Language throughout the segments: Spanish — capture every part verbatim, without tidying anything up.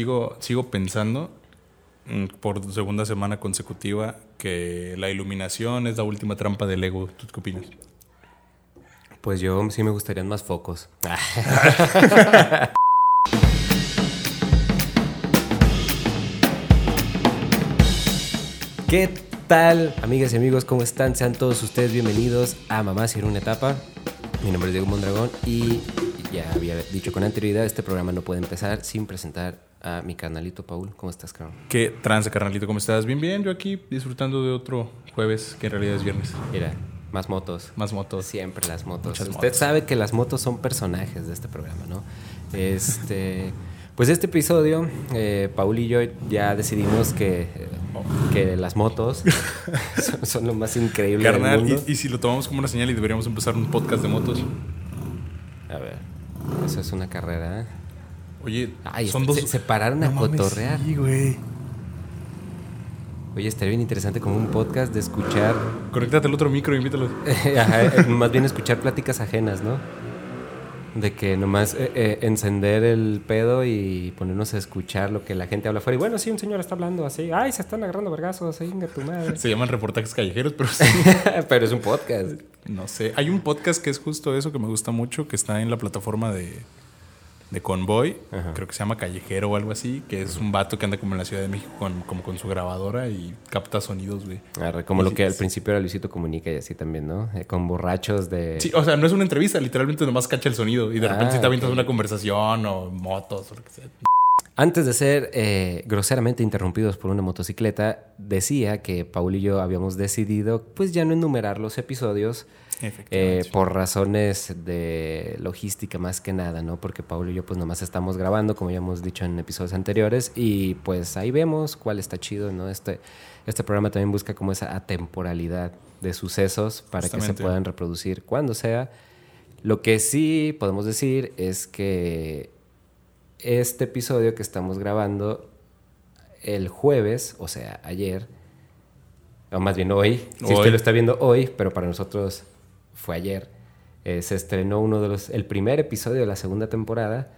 sigo, sigo pensando por segunda semana consecutiva que la iluminación es la última trampa del ego. ¿Tú qué opinas? Pues yo sí me gustarían más focos. ¿Qué tal, amigas y amigos? ¿Cómo están? Sean todos ustedes bienvenidos a Mamá Sin Una Etapa. Mi nombre es Diego Mondragón y ya había dicho con anterioridad, este programa no puede empezar sin presentar a mi carnalito Paul. ¿Cómo estás, carnal? ¿Qué tranza, carnalito? ¿Cómo estás? Bien, bien. Yo aquí disfrutando de otro jueves que en realidad es viernes. Mira, más motos. Más motos. Siempre las motos. Muchas Usted motos. Sabe que las motos son personajes de este programa, ¿no? Este... Pues este episodio, eh, Paul y yo ya decidimos que, eh, que las motos son, son lo más increíble, carnal, del mundo. Y, y si lo tomamos como una señal y deberíamos empezar un podcast de motos. A ver, eso es una carrera. Oye, ay, son dos... se, se pararon no a mames, cotorrear. Sí, güey. Oye, estaría bien interesante como un podcast de escuchar... Conéctate al otro micro e invítalos. Ajá, más bien escuchar pláticas ajenas, ¿no? De que nomás eh, eh, encender el pedo y ponernos a escuchar lo que la gente habla afuera. Y bueno, sí, un señor está hablando así. Ay, se están agarrando vergazos. Ay, venga tu madre. Se llaman reportajes callejeros, pero sí. Pero es un podcast. No sé. Hay un podcast que es justo eso que me gusta mucho, que está en la plataforma de, de Convoy. Ajá. Creo que se llama Callejero o algo así. Que es un vato que anda como en la Ciudad de México con, como con su grabadora y capta sonidos, güey. Arre, como lo que al principio era Luisito Comunica y así también, ¿no? Eh, con borrachos de... Sí, o sea, no es una entrevista. Literalmente nomás cacha el sonido. Y de ah, repente okay. te avientas una conversación o motos o lo que sea. Antes de ser eh, groseramente interrumpidos por una motocicleta, decía que Paul y yo habíamos decidido pues ya no enumerar los episodios. Eh, por razones de logística más que nada, ¿no? Porque Pablo y yo pues nomás estamos grabando, como ya hemos dicho en episodios anteriores, y pues ahí vemos cuál está chido, ¿no? Este, este programa también busca como esa atemporalidad de sucesos para justamente que se puedan reproducir cuando sea. Lo que sí podemos decir es que este episodio que estamos grabando el jueves, o sea, ayer, o más bien hoy, hoy. Si usted lo está viendo hoy, pero para nosotros... fue ayer, eh, se estrenó uno de los... el primer episodio de la segunda temporada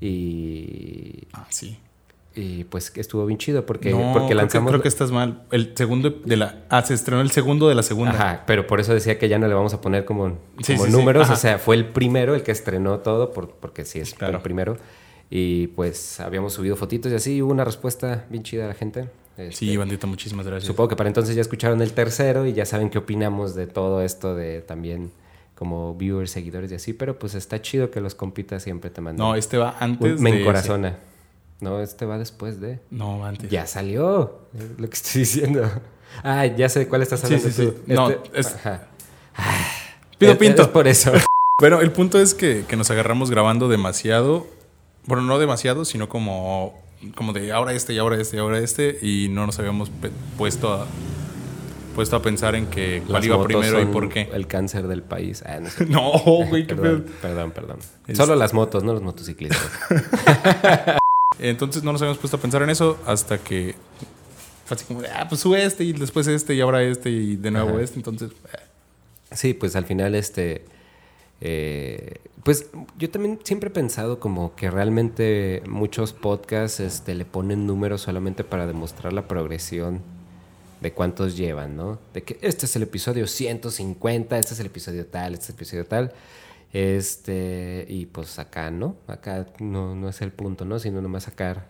y... Ah, sí. Y pues estuvo bien chido porque, no, porque lanzamos... Creo que, creo que estás mal. El segundo de la... Ah, se estrenó el segundo de la segunda. Ajá, pero por eso decía que ya no le vamos a poner como, sí, como sí, números. Sí, o sea, fue el primero el que estrenó todo por, porque sí es claro. el primero. Y pues habíamos subido fotitos y así. Hubo una respuesta bien chida de la gente. Este, sí, bandita, muchísimas gracias. Supongo que para entonces ya escucharon el tercero y ya saben qué opinamos de todo esto de también como viewers, seguidores y así. Pero pues está chido que los compitas siempre te manden. No, este va antes un, me de... Me encorazona. Ese. No, este va después de... No, antes. Ya salió, es lo que estoy diciendo. Ah, ya sé de cuál estás hablando sí, sí, tú. Sí. Este, no, es... Ajá. Ah, Pido es, pinto. Es por eso. Bueno, el punto es que, que nos agarramos grabando demasiado. Bueno, no demasiado, sino como... como de ahora este y ahora este y ahora este y no nos habíamos pe- puesto a puesto a pensar en que las cuál iba primero y por qué. El cáncer del país. Ah, no, sé. No, güey. perdón, perdón, perdón. Es... Solo las motos, no los motociclistas. Entonces no nos habíamos puesto a pensar en eso hasta que fue así como de, ah, pues sube este y después este y ahora este y de nuevo ajá. este, entonces eh. Sí, pues al final este eh pues yo también siempre he pensado como que realmente muchos podcasts este, le ponen números solamente para demostrar la progresión de cuántos llevan, ¿no? De que este es el episodio ciento cincuenta, este es el episodio tal, este es el episodio tal. Este, y pues acá, ¿no? Acá no, no es el punto, ¿no? Sino nomás sacar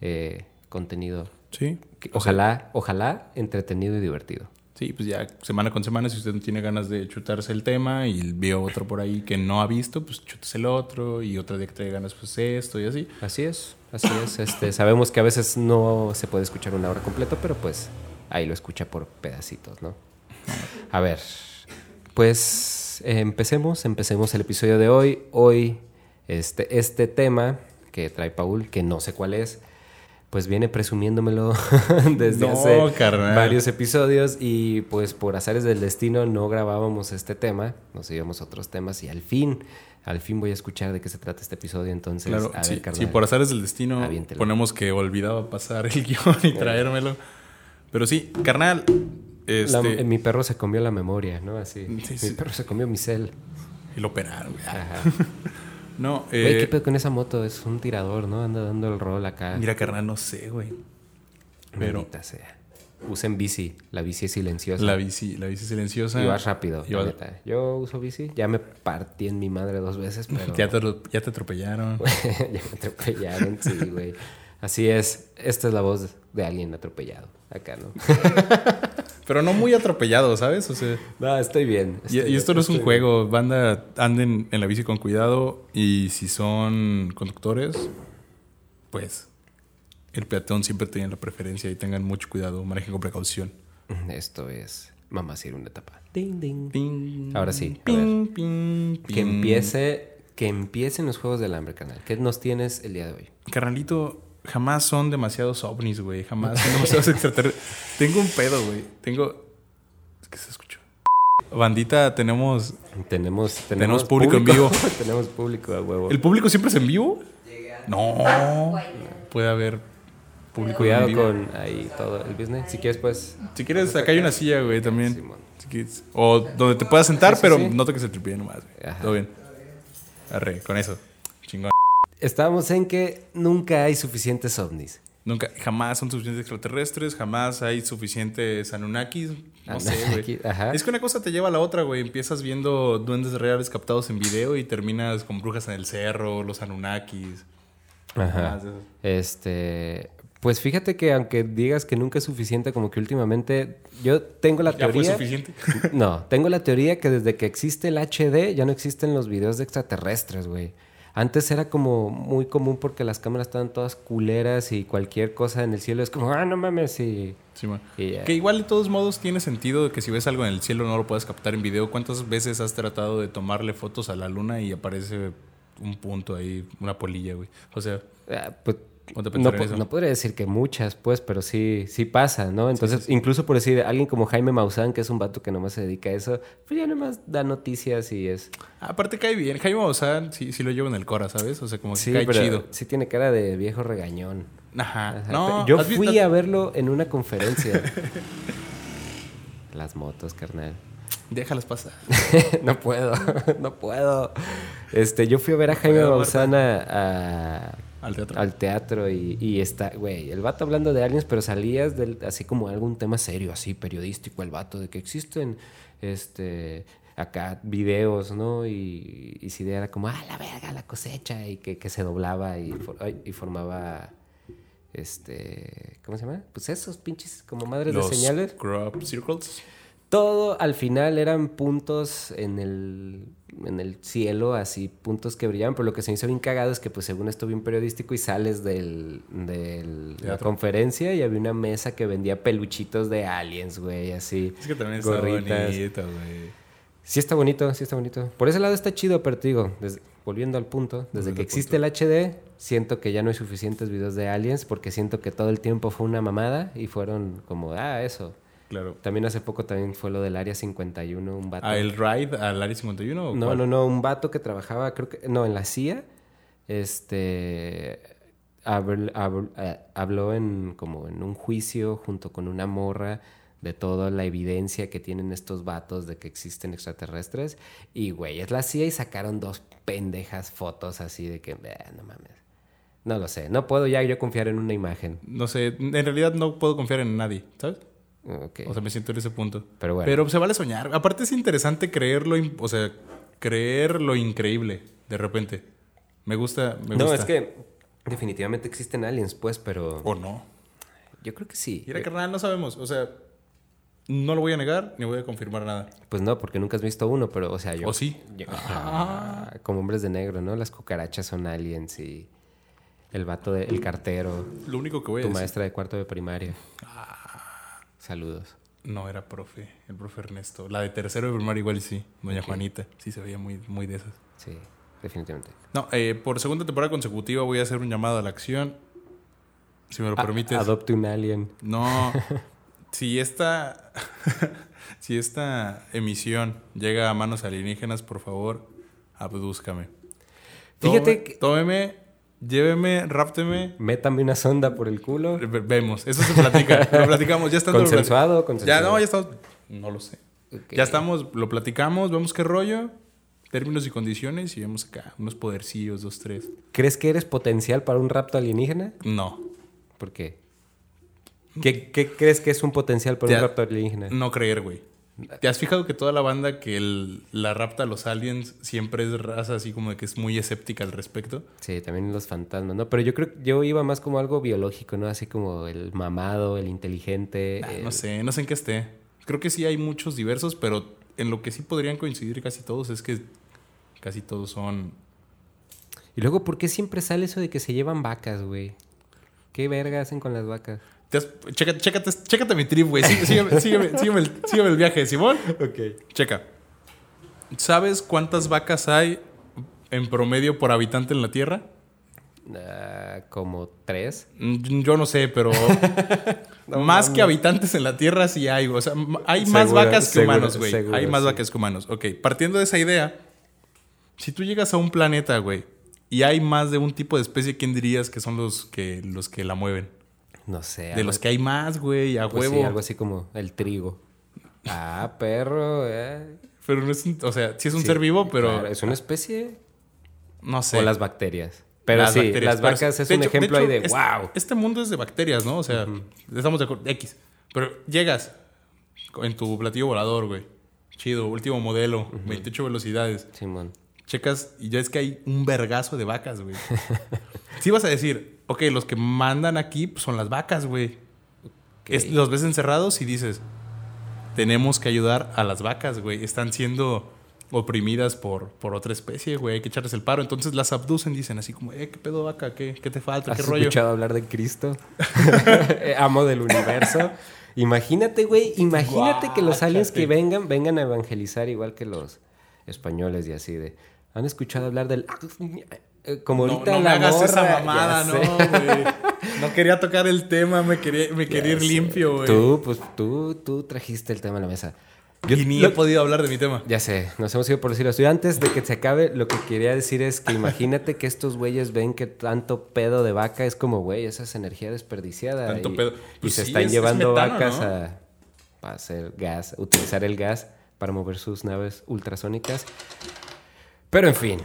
eh, contenido. Sí. Que, ojalá, sea, ojalá entretenido y divertido. Sí, pues ya semana con semana, si usted no tiene ganas de chutarse el tema y vio otro por ahí que no ha visto, pues chútese el otro y otra día que trae ganas, pues esto y así. Así es, así es. Este, sabemos que a veces no se puede escuchar una hora completa, pero pues ahí lo escucha por pedacitos, ¿no? A ver, pues eh, empecemos, empecemos el episodio de hoy. Hoy este, este tema que trae Paul, que no sé cuál es, pues viene presumiéndomelo desde no, hace carnal. varios episodios y pues por azares del destino no grabábamos este tema, nos íbamos a otros temas y al fin, al fin voy a escuchar de qué se trata este episodio, entonces claro, a ver, sí, carnal. Si por azares del destino aviéntelo. Ponemos que olvidaba pasar el guión y traérmelo, pero sí, carnal. Este... La, mi perro se comió la memoria, ¿no? Así, sí, mi sí. perro se comió mi cel. Y lo operaron, güey. Ajá. No, eh... Güey, ¿qué pedo con esa moto? Es un tirador, ¿no? Anda dando el rol acá. Mira, carnal, no sé, güey. Pero... Maldita sea. Usen bici. La bici es silenciosa. La bici, la bici es silenciosa. Y vas rápido. Y vas... Yo uso bici. Ya me partí en mi madre dos veces, pero... ya, te, ya te atropellaron. Ya me atropellaron, sí, güey. Así es. Esta es la voz de alguien atropellado. Acá, ¿no? Pero no muy atropellado, ¿sabes? O sea... No, estoy bien. Estoy y, bien, y esto no es un juego. Bien. Banda, anden en la bici con cuidado. Y si son conductores, pues... el peatón siempre tiene la preferencia y tengan mucho cuidado, manejen con precaución. Esto es Mamacir una etapa. Ding, ding. Ping, ahora sí, a ping, ver. Ping, que empiece, que empiecen los Juegos del Hambre, carnal. ¿Qué nos tienes el día de hoy? Carnalito, jamás son demasiados ovnis, güey. Jamás son demasiados extraterrestres. Tengo un pedo, güey. Tengo... ¿Qué se escuchó? Bandita, tenemos... Tenemos, tenemos, tenemos público, público en vivo. Tenemos público, a huevo. ¿El público siempre es en vivo? No. Puede haber... público. Cuidado con ahí todo el business. Si quieres, pues... Si quieres, acá hay una silla, güey, también. Sí, si quieres, o donde te puedas sentar, sí, sí, pero sí. No toques el tripié nomás, güey. Todo bien. Arre, con eso. Chingón. Estábamos en que nunca hay suficientes ovnis. Nunca, jamás son suficientes extraterrestres, jamás hay suficientes Anunnakis. No Anunnaki, sé, güey. Ajá. Es que una cosa te lleva a la otra, güey. Empiezas viendo duendes reales captados en video y terminas con brujas en el cerro, los Anunnakis. Ajá. Este... Pues fíjate que aunque digas que nunca es suficiente, como que últimamente yo tengo la teoría... ¿Ya fue suficiente? No, tengo la teoría que desde que existe el H D ya no existen los videos de extraterrestres, güey. Antes era como muy común porque las cámaras estaban todas culeras y cualquier cosa en el cielo es como, ah, no mames, y... Sí, man. Y ya. Que igual de todos modos tiene sentido que si ves algo en el cielo no lo puedas captar en video. ¿Cuántas veces has tratado de tomarle fotos a la luna y aparece un punto ahí, una polilla, güey? O sea... Ah, pues... No, no podría decir que muchas, pues, pero sí, sí pasa, ¿no? Entonces, sí, sí, sí. Incluso por decir, alguien como Jaime Maussan, que es un vato que nomás se dedica a eso, pues ya nomás da noticias y es... Aparte cae bien. Jaime Maussan sí, sí lo llevo en el cora, ¿sabes? O sea, como que sí, cae pero chido. Sí tiene cara de viejo regañón. Ajá. Ajá. No, yo fui visto... a verlo en una conferencia. Las motos, carnal. Déjalas pasar. No puedo. No puedo. Este, yo fui a ver a Jaime Maussan a... a... Al teatro. Al teatro y, y está, güey, el vato hablando de aliens, pero salías del, así como algún tema serio, así periodístico, el vato de que existen, este, acá videos, ¿no? Y, y si de era como, ah, la verga, la cosecha, y que, que se doblaba y, for, y formaba, este, ¿cómo se llama? Pues esos pinches como madres Los de señales. Crop circles. Todo al final eran puntos en el, en el cielo, así puntos que brillaban, pero lo que se me hizo bien cagado es que pues según esto bien periodístico y sales del, del de la conferencia y había una mesa que vendía peluchitos de aliens, güey, así. Es que también gorritas. Está bonito, güey. Sí está bonito, sí está bonito. Por ese lado está chido, pero te digo, desde, volviendo al punto, desde, desde que existe punto. El H D, siento que ya no hay suficientes videos de aliens porque siento que todo el tiempo fue una mamada y fueron como, ah, eso. Claro. También hace poco también fue lo del Área cincuenta y uno, un vato. ¿A el ride al Área cincuenta y uno? ¿O no, cuál? no, no, un vato que trabajaba, creo que, no, en la C I A, este, habl, habl, eh, habló en como en un juicio junto con una morra de toda la evidencia que tienen estos vatos de que existen extraterrestres y güey, es la C I A y sacaron dos pendejas fotos así de que, eh, no mames. No lo sé, no puedo ya yo confiar en una imagen. No sé, en realidad no puedo confiar en nadie, ¿sabes? Okay. O sea, me siento en ese punto. Pero bueno. Pero se vale soñar. Aparte es interesante creerlo, o sea, creer lo increíble de repente. Me gusta, me no, gusta. No, es que definitivamente existen aliens, pues, pero... ¿O no? Yo creo que sí. Mira, carnal, no sabemos. O sea, no lo voy a negar ni voy a confirmar nada. Pues no, porque nunca has visto uno, pero, o sea, yo... ¿O sí? Yo, ah. Ah, como Hombres de Negro, ¿no? Las cucarachas son aliens y el vato del de, cartero. Lo único que voy a decir. Tu maestra de cuarto de primaria. Ah. Saludos. No, era profe, el profe Ernesto. La de tercero de primaria igual sí, doña okay. Juanita. Sí, se veía muy, muy de esas. Sí, definitivamente. No, eh, por segunda temporada consecutiva voy a hacer un llamado a la acción. Si me lo a- permites. Adopte un alien. No, si esta, si esta emisión llega a manos alienígenas, por favor, abdúzcame. Fíjate que... Tómeme... Lléveme, rápteme. Métame una sonda por el culo. Vemos, eso se platica. Lo platicamos, ya está. ¿Consensuado? Platic... ¿Consensuado? Ya, no, ya estamos. No lo sé. Okay. Ya estamos, lo platicamos, vemos qué rollo. términos y condiciones y vemos acá unos podercillos, dos, tres. ¿Crees que eres potencial para un rapto alienígena? No. ¿Por qué? ¿Qué, qué crees que es un potencial para un rapto alienígena? No creer, güey. ¿Te has fijado que toda la banda que el, la rapta a los aliens siempre es raza así como de que es muy escéptica al respecto? Sí, también los fantasmas, ¿no? Pero yo creo que yo iba más como algo biológico, ¿no? Así como el mamado, el inteligente. Nah, el... No sé, no sé en qué esté. Creo que sí hay muchos diversos, pero en lo que sí podrían coincidir casi todos es que casi todos son... Y luego, ¿por qué siempre sale eso de que se llevan vacas, güey? ¿Qué verga hacen con las vacas? Has... Chécate, chécate, chécate mi trip, güey. Sí, sígueme, sígueme, sígueme, el, sígueme el viaje, Simón. Ok. Checa. ¿Sabes cuántas vacas hay en promedio por habitante en la Tierra? Uh, como tres. Yo no sé, pero... no, más no, que no. Habitantes en la Tierra sí hay. O sea, hay seguro, más vacas que seguro, humanos, güey. Seguro, hay más sí. vacas que humanos. Ok. Partiendo de esa idea, si tú llegas a un planeta, güey, y hay más de un tipo de especie, ¿quién dirías que son los que, los que la mueven? No sé. De los que hay más, güey, a pues huevo. Sí, algo así como el trigo. Ah, perro, eh. Pero no es un... O sea, sí es un sí, ser vivo, pero... Claro, ¿es una especie? No sé. O las bacterias. Pero las sí, bacterias. Las vacas es de un hecho, ejemplo de hecho, ahí de... Es, ¡wow! Este mundo es de bacterias, ¿no? O sea, uh-huh. Estamos de acuerdo. X. Pero llegas en tu platillo volador, güey. Chido, último modelo. Uh-huh. veintiocho velocidades. Simón. Checas y ya es que hay un vergazo de vacas, güey. Sí vas a decir... Ok, los que mandan aquí pues, son las vacas, güey. Okay. Los ves encerrados y dices... Tenemos que ayudar a las vacas, güey. Están siendo oprimidas por, por otra especie, güey. Hay que echarles el paro. Entonces las abducen, dicen así como... Eh, ¿qué pedo, vaca? ¿Qué, qué te falta? ¿Qué rollo? ¿Has escuchado hablar de Cristo? Amo del universo. Imagínate, güey. Imagínate que los aliens que vengan... Vengan a evangelizar igual que los españoles y así de... ¿Han escuchado hablar del...? Como ahorita no, no la me hagas gorra, esa mamada, no, güey. No quería tocar el tema, me quería, me quería ir sé. limpio, güey. Tú, pues tú, tú trajiste el tema a la mesa. Yo y ni lo, he podido hablar de mi tema. Ya sé, nos hemos ido por decirlo. Yo antes de que se acabe, lo que quería decir es que imagínate que estos güeyes ven que tanto pedo de vaca es como, güey, esa es energía desperdiciada. Tanto y, pedo. Pues y se sí, están es, llevando es metano, vacas ¿no? a, a hacer gas, utilizar el gas para mover sus naves ultrasónicas. Pero en fin.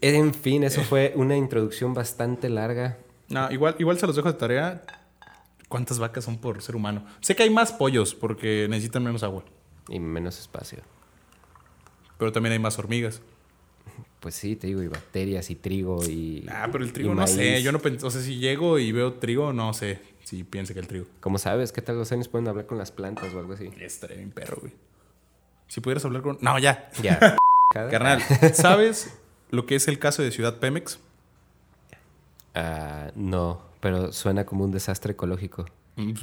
En fin, eso fue una introducción bastante larga. No, igual, igual se los dejo de tarea. ¿Cuántas vacas son por ser humano? Sé que hay más pollos porque necesitan menos agua. Y menos espacio. Pero también hay más hormigas. Pues sí, te digo, y bacterias y trigo y... Ah, pero el trigo no sé. Yo no pensé... O sea, si llego y veo trigo, no sé si pienso que el trigo. ¿Cómo sabes? ¿Qué tal los aliens pueden hablar con las plantas o algo así? Estaría bien perro, güey. Si pudieras hablar con... No, ya. Ya. Carnal, ¿sabes...? ¿Lo que es el caso de Ciudad Pemex? Uh, no, pero suena como un desastre ecológico.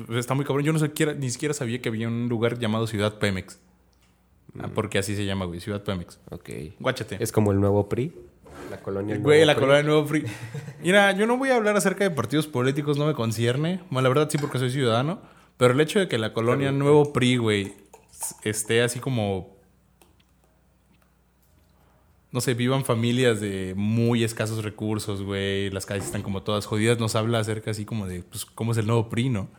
Está muy cabrón. Yo no siquiera, ni siquiera sabía que había un lugar llamado Ciudad Pemex. Mm. Porque así se llama, güey. Ciudad Pemex. Ok. Guáchate. ¿Es como el nuevo P R I? La colonia del nuevo Güey, la P R I. colonia del nuevo P R I. Mira, yo no voy a hablar acerca de partidos políticos. No me concierne. Bueno, la verdad sí, porque soy ciudadano. Pero el hecho de que la colonia claro. nuevo P R I, güey, esté así como... No sé, vivan familias de muy escasos recursos, güey. Las calles están como todas jodidas. Nos habla acerca así como de, pues, cómo es el nuevo P R I, ¿no?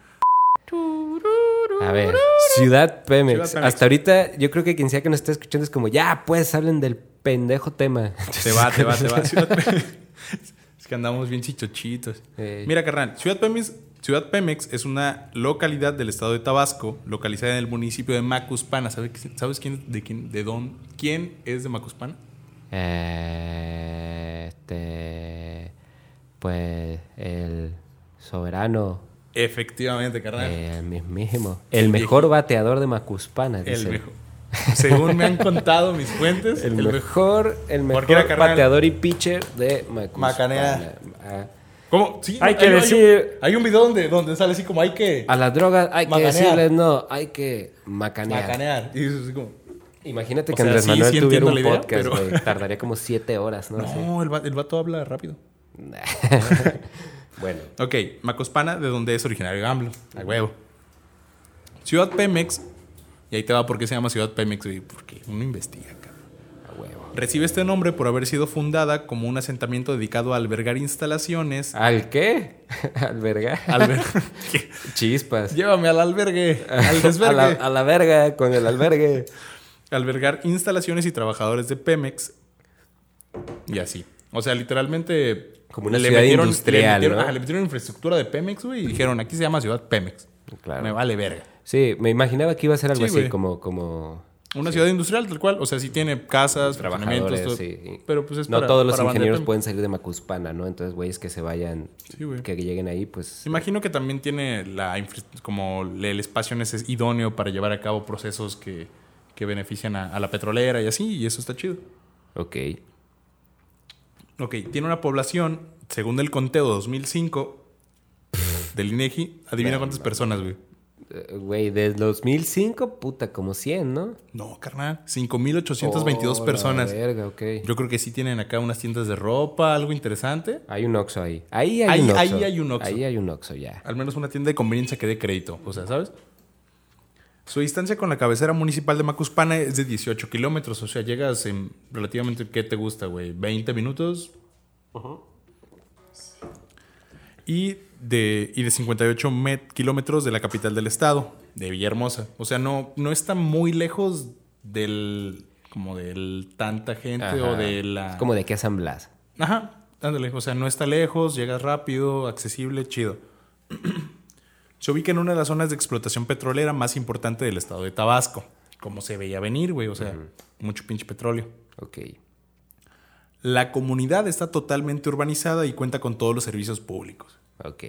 A ver, Ciudad Pemex. Ciudad Pemex. Hasta ahorita yo creo que quien sea que nos esté escuchando es como, ya, pues, hablen del pendejo tema. Te va, te va, te va. Ciudad Pemex. Es que andamos bien chichochitos. Hey. Mira, carnal, Ciudad Pemex, Ciudad Pemex es una localidad del estado de Tabasco, localizada en el municipio de Macuspana. ¿Sabes, sabes quién, de quién, de dónde, quién es de Macuspana? Este, pues el soberano. Efectivamente, carnal. El mismísimo. El, el mejor viejo. bateador de Macuspana. El dice. mejor. Según me han contado mis fuentes, el, el mejor, el mejor bateador carnal. y pitcher de Macuspana. Macanea. Ah. ¿Cómo? Sí, hay, hay que hay, decir. Hay un, hay un video donde, donde sale así como hay que. A las drogas hay macanear. que decirles no, hay que macanear. Macanear. Y eso es así como. Imagínate o que sea, Andrés sí, Manuel sí tuviera un idea, podcast, güey. Pero... Tardaría como siete horas, ¿no? No, el vato, el vato habla rápido. Bueno. Ok, Macuspana, de donde es originario AMLO. A huevo. Ciudad Pemex. Y ahí te va por qué se llama Ciudad Pemex. Porque uno investiga, cabrón. A huevo. Recibe este nombre por haber sido fundada como un asentamiento dedicado a albergar instalaciones. ¿Al qué? ¿Albergar? Alber... ¿Qué? Chispas. Llévame al albergue. Al desvergue. A la, a la verga con el albergue. Albergar instalaciones y trabajadores de Pemex y así. O sea, literalmente... Como una le ciudad metieron, industrial, le metieron, ¿no? Ah, le metieron infraestructura de Pemex, güey, y dijeron, aquí se llama Ciudad Pemex. Claro. Me vale verga. Sí, me imaginaba que iba a ser algo sí, así, güey. como... como... Una sí. ciudad industrial, tal cual. O sea, sí tiene casas, trabajadores, todo, sí. Pero pues es no para, todos los para ingenieros pueden salir de Macuspana, ¿no? Entonces, güeyes que se vayan, sí, que lleguen ahí, pues... Imagino que también tiene la infra- como el espacio neces- idóneo para llevar a cabo procesos que, que benefician a, a la petrolera y así, y eso está chido. Ok. Ok, tiene una población, según el conteo dos mil cinco del INEGI, adivina cuántas personas, güey. Güey, desde dos mil cinco, puta, como cien, ¿no? No, carnal, cinco mil ochocientos veintidós oh, personas. La verga, okay. Yo creo que sí tienen acá unas tiendas de ropa, algo interesante. Hay un Oxxo ahí. Ahí hay, ahí, un, Oxxo. Ahí hay un Oxxo. Ahí hay un Oxxo, ya. Al menos una tienda de conveniencia que dé crédito, o sea, ¿sabes? Su distancia con la cabecera municipal de Macuspana es de dieciocho kilómetros. O sea, llegas en relativamente... ¿Qué te gusta, güey? ¿veinte minutos? Uh-huh. Y de, y de cincuenta y ocho kilómetros de la capital del estado, de Villahermosa. O sea, no, no está muy lejos del... Como del tanta gente. Ajá. O de la... Es como de aquí a San Blas. Ajá, ándale. O sea, no está lejos, llegas rápido, accesible, chido. Se ubica en una de las zonas de explotación petrolera más importante del estado de Tabasco. Como se veía venir, güey. O sea, uh-huh. mucho pinche petróleo. Ok. La comunidad está totalmente urbanizada y cuenta con todos los servicios públicos. Ok.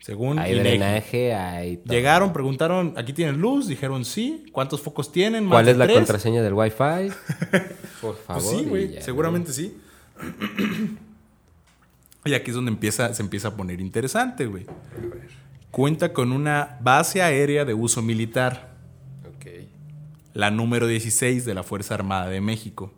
Según hay INEGI. Drenaje, hay... Todo. Llegaron, preguntaron, ¿aquí tienen luz? Dijeron sí. ¿Cuántos focos tienen? ¿Cuál es la tres? Contraseña del Wi-Fi? Por favor. Pues sí, güey. Seguramente ¿no? sí. Y aquí es donde empieza, se empieza a poner interesante, güey. A ver. Cuenta con una base aérea de uso militar. Okay. La número dieciséis de la Fuerza Armada de México.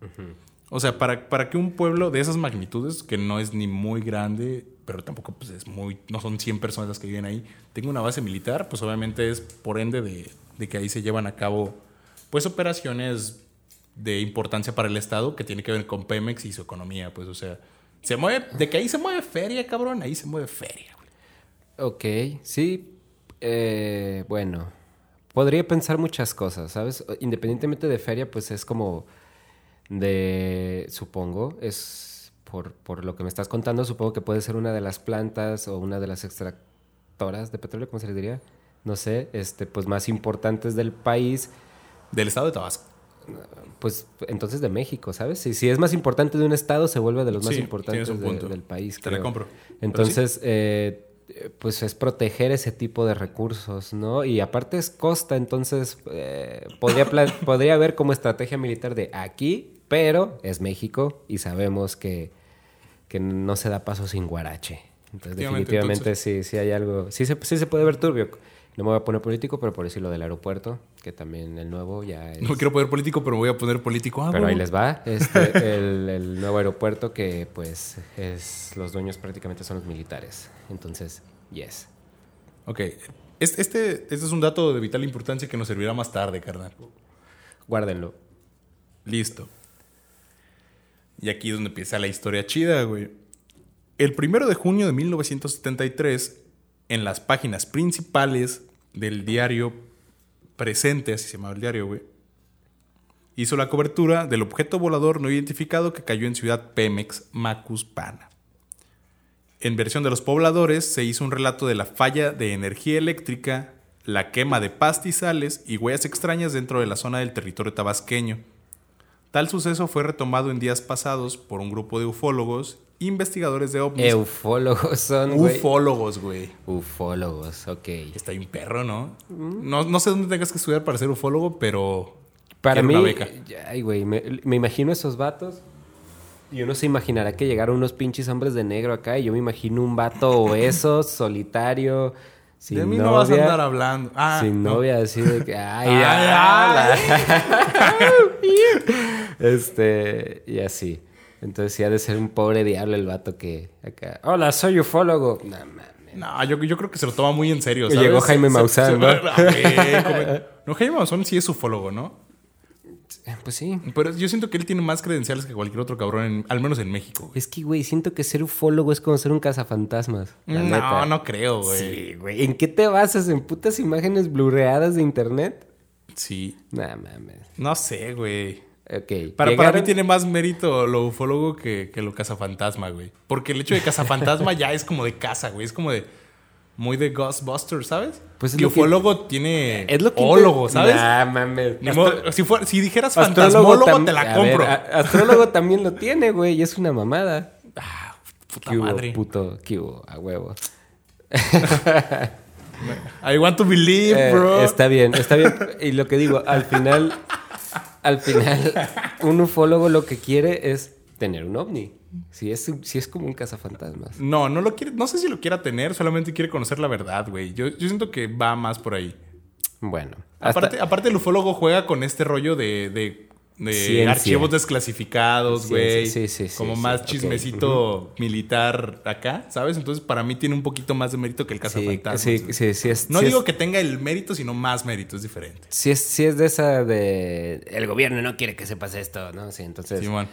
Uh-huh. O sea, para, para que un pueblo de esas magnitudes, que no es ni muy grande, pero tampoco pues, es muy... No son cien personas las que viven ahí. Tenga una base militar, pues obviamente es por ende de, de que ahí se llevan a cabo pues operaciones de importancia para el Estado que tiene que ver con Pemex y su economía. Pues, o sea, se mueve... De que ahí se mueve feria, cabrón. Ahí se mueve feria. Ok, sí, eh, bueno, podría pensar muchas cosas, ¿sabes? Independientemente de feria, pues es como de, supongo, es por, por lo que me estás contando, supongo que puede ser una de las plantas o una de las extractoras de petróleo, ¿cómo se le diría? No sé, este, pues más importantes del país. Del estado de Tabasco. Pues entonces de México, ¿sabes? Si, si es más importante de un estado, se vuelve de los más sí, importantes de, del país. Te creo. La compro. Entonces, sí. eh... pues es proteger ese tipo de recursos, ¿no? Y aparte es costa, entonces eh, podría, pla- podría haber como estrategia militar de aquí, pero es México y sabemos que, que no se da paso sin guarache. Entonces definitivamente entonces. sí, sí hay algo, sí se, sí se puede ver turbio. No me voy a poner político, pero por decirlo del aeropuerto, que también el nuevo ya es... No quiero poner político, pero voy a poner político. Ah, pero bueno. Ahí les va. Este, el, el nuevo aeropuerto que, pues, es los dueños prácticamente son los militares. Entonces, yes. Ok. Este, este, este es un dato de vital importancia que nos servirá más tarde, carnal. Guárdenlo. Listo. Y aquí es donde empieza la historia chida, güey. El primero de junio de mil novecientos setenta y tres... En las páginas principales del diario Presente, así se llamaba el diario, güey, hizo la cobertura del objeto volador no identificado que cayó en Ciudad Pemex, Macuspana. En versión de los pobladores se hizo un relato de la falla de energía eléctrica, la quema de pastizales y huellas extrañas dentro de la zona del territorio tabasqueño. Tal suceso fue retomado en días pasados por un grupo de ufólogos, investigadores de ovnis. Eufólogos son, güey. Ufólogos, güey. Ufólogos, ok. Está un perro, ¿no? ¿Mm? ¿no? No sé dónde tengas que estudiar para ser ufólogo, pero... Para mí, una beca. Ay, güey, me, me imagino esos vatos y uno se imaginará que llegaron unos pinches hombres de negro acá y yo me imagino un vato obeso, solitario... Sin de mí novia, no vas a andar hablando. Ah, sin no. novia, así de que... Ay, ay, ay. Este, y así. Entonces sí ha de ser un pobre diablo el vato que... acá. Hola, soy ufólogo. No, mames. No, yo, yo creo que se lo toma muy en serio, ¿sabes? Llegó Jaime Maussan, ¿no? No, Jaime Maussan sí es ufólogo, ¿no? Pues sí. Pero yo siento que él tiene más credenciales que cualquier otro cabrón, en, al menos en México. Güey. Es que, güey, siento que ser ufólogo es como ser un cazafantasmas. La no, neta. No creo, güey. Sí, güey. ¿En qué te basas? ¿En putas imágenes blurreadas de internet? Sí. No, nah, mames. No sé, güey. Okay, para, para mí tiene más mérito lo ufólogo que, que lo cazafantasma, güey. Porque el hecho de cazafantasma ya es como de casa, güey. Es como de... muy de Ghostbusters, ¿sabes? Pues que ufólogo que... tiene... Es lo que... ólogo, ¿sabes? Nah, mames. Astro... Si, fuera, si dijeras fantasmólogo, tam... te la compro. A ver, a, astrólogo también lo tiene, güey. Y es una mamada. Ah, puta Cubo, madre. Puto, Cubo, a huevo. I want to believe, eh, bro. Está bien, está bien. Y lo que digo, al final... Al final, un ufólogo lo que quiere es tener un ovni. Si es, si es como un cazafantasmas. No, no lo quiere. No sé si lo quiera tener, solamente quiere conocer la verdad, güey. Yo, yo siento que va más por ahí. Bueno. Aparte, hasta... aparte el ufólogo juega con este rollo de, de, de archivos desclasificados, güey. Sí, sí, sí. Como sí, más sí, chismecito okay. militar acá, ¿sabes? Entonces, para mí tiene un poquito más de mérito que el cazafantasmas. Sí, sí, sí, sí es, no sí digo es... que tenga el mérito, sino más mérito. Es diferente. Sí es, sí es de esa de... El gobierno no quiere que sepas esto, ¿no? Sí, entonces... Sí, bueno.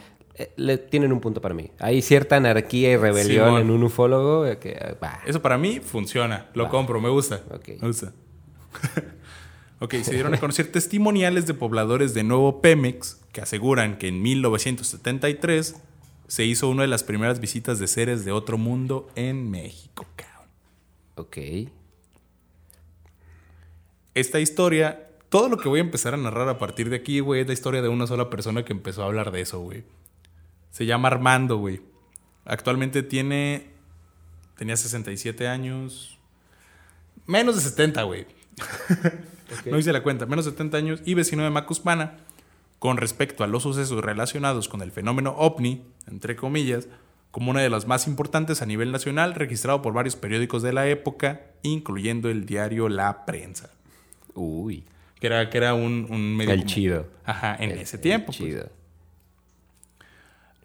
Le tienen un punto para mí. Hay cierta anarquía y rebelión sí, bueno. en un ufólogo que bah. Eso para mí funciona. Lo bah. compro, me gusta. Okay. Me gusta. Ok, se dieron a conocer testimoniales de pobladores de Nuevo Pemex que aseguran que en mil novecientos setenta y tres se hizo una de las primeras visitas de seres de otro mundo en México. Ok. Esta historia... Todo lo que voy a empezar a narrar a partir de aquí, güey, es la historia de una sola persona que empezó a hablar de eso, güey. Se llama Armando, güey. Actualmente tiene... Tenía sesenta y siete años. Menos de setenta, güey. Okay. No hice la cuenta. Menos de setenta años y vecino de Macuspana. Con respecto a los sucesos relacionados con el fenómeno ovni, entre comillas, como una de las más importantes a nivel nacional, registrado por varios periódicos de la época, incluyendo el diario La Prensa. Uy... Que era, que era un, un medio... El chido. Ajá, en el, ese tiempo. El chido. Pues.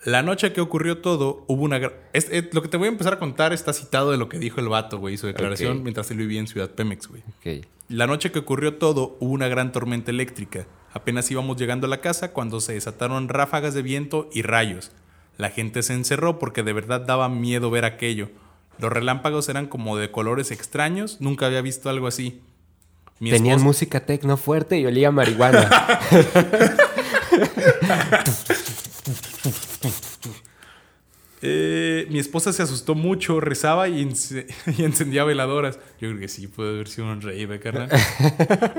La noche que ocurrió todo, hubo una... Gra- es, es, lo que te voy a empezar a contar está citado de lo que dijo el vato, güey. Su declaración okay. mientras él vivía en Ciudad Pemex, güey. Okay. La noche que ocurrió todo, hubo una gran tormenta eléctrica. Apenas íbamos llegando a la casa cuando se desataron ráfagas de viento y rayos. La gente se encerró porque de verdad daba miedo ver aquello. Los relámpagos eran como de colores extraños. Nunca había visto algo así. Mi Tenían esposa. música techno fuerte y olía marihuana. eh, mi esposa se asustó mucho, rezaba y, enc- y encendía veladoras. Yo creo que sí, puede haber sido un rave, carnal.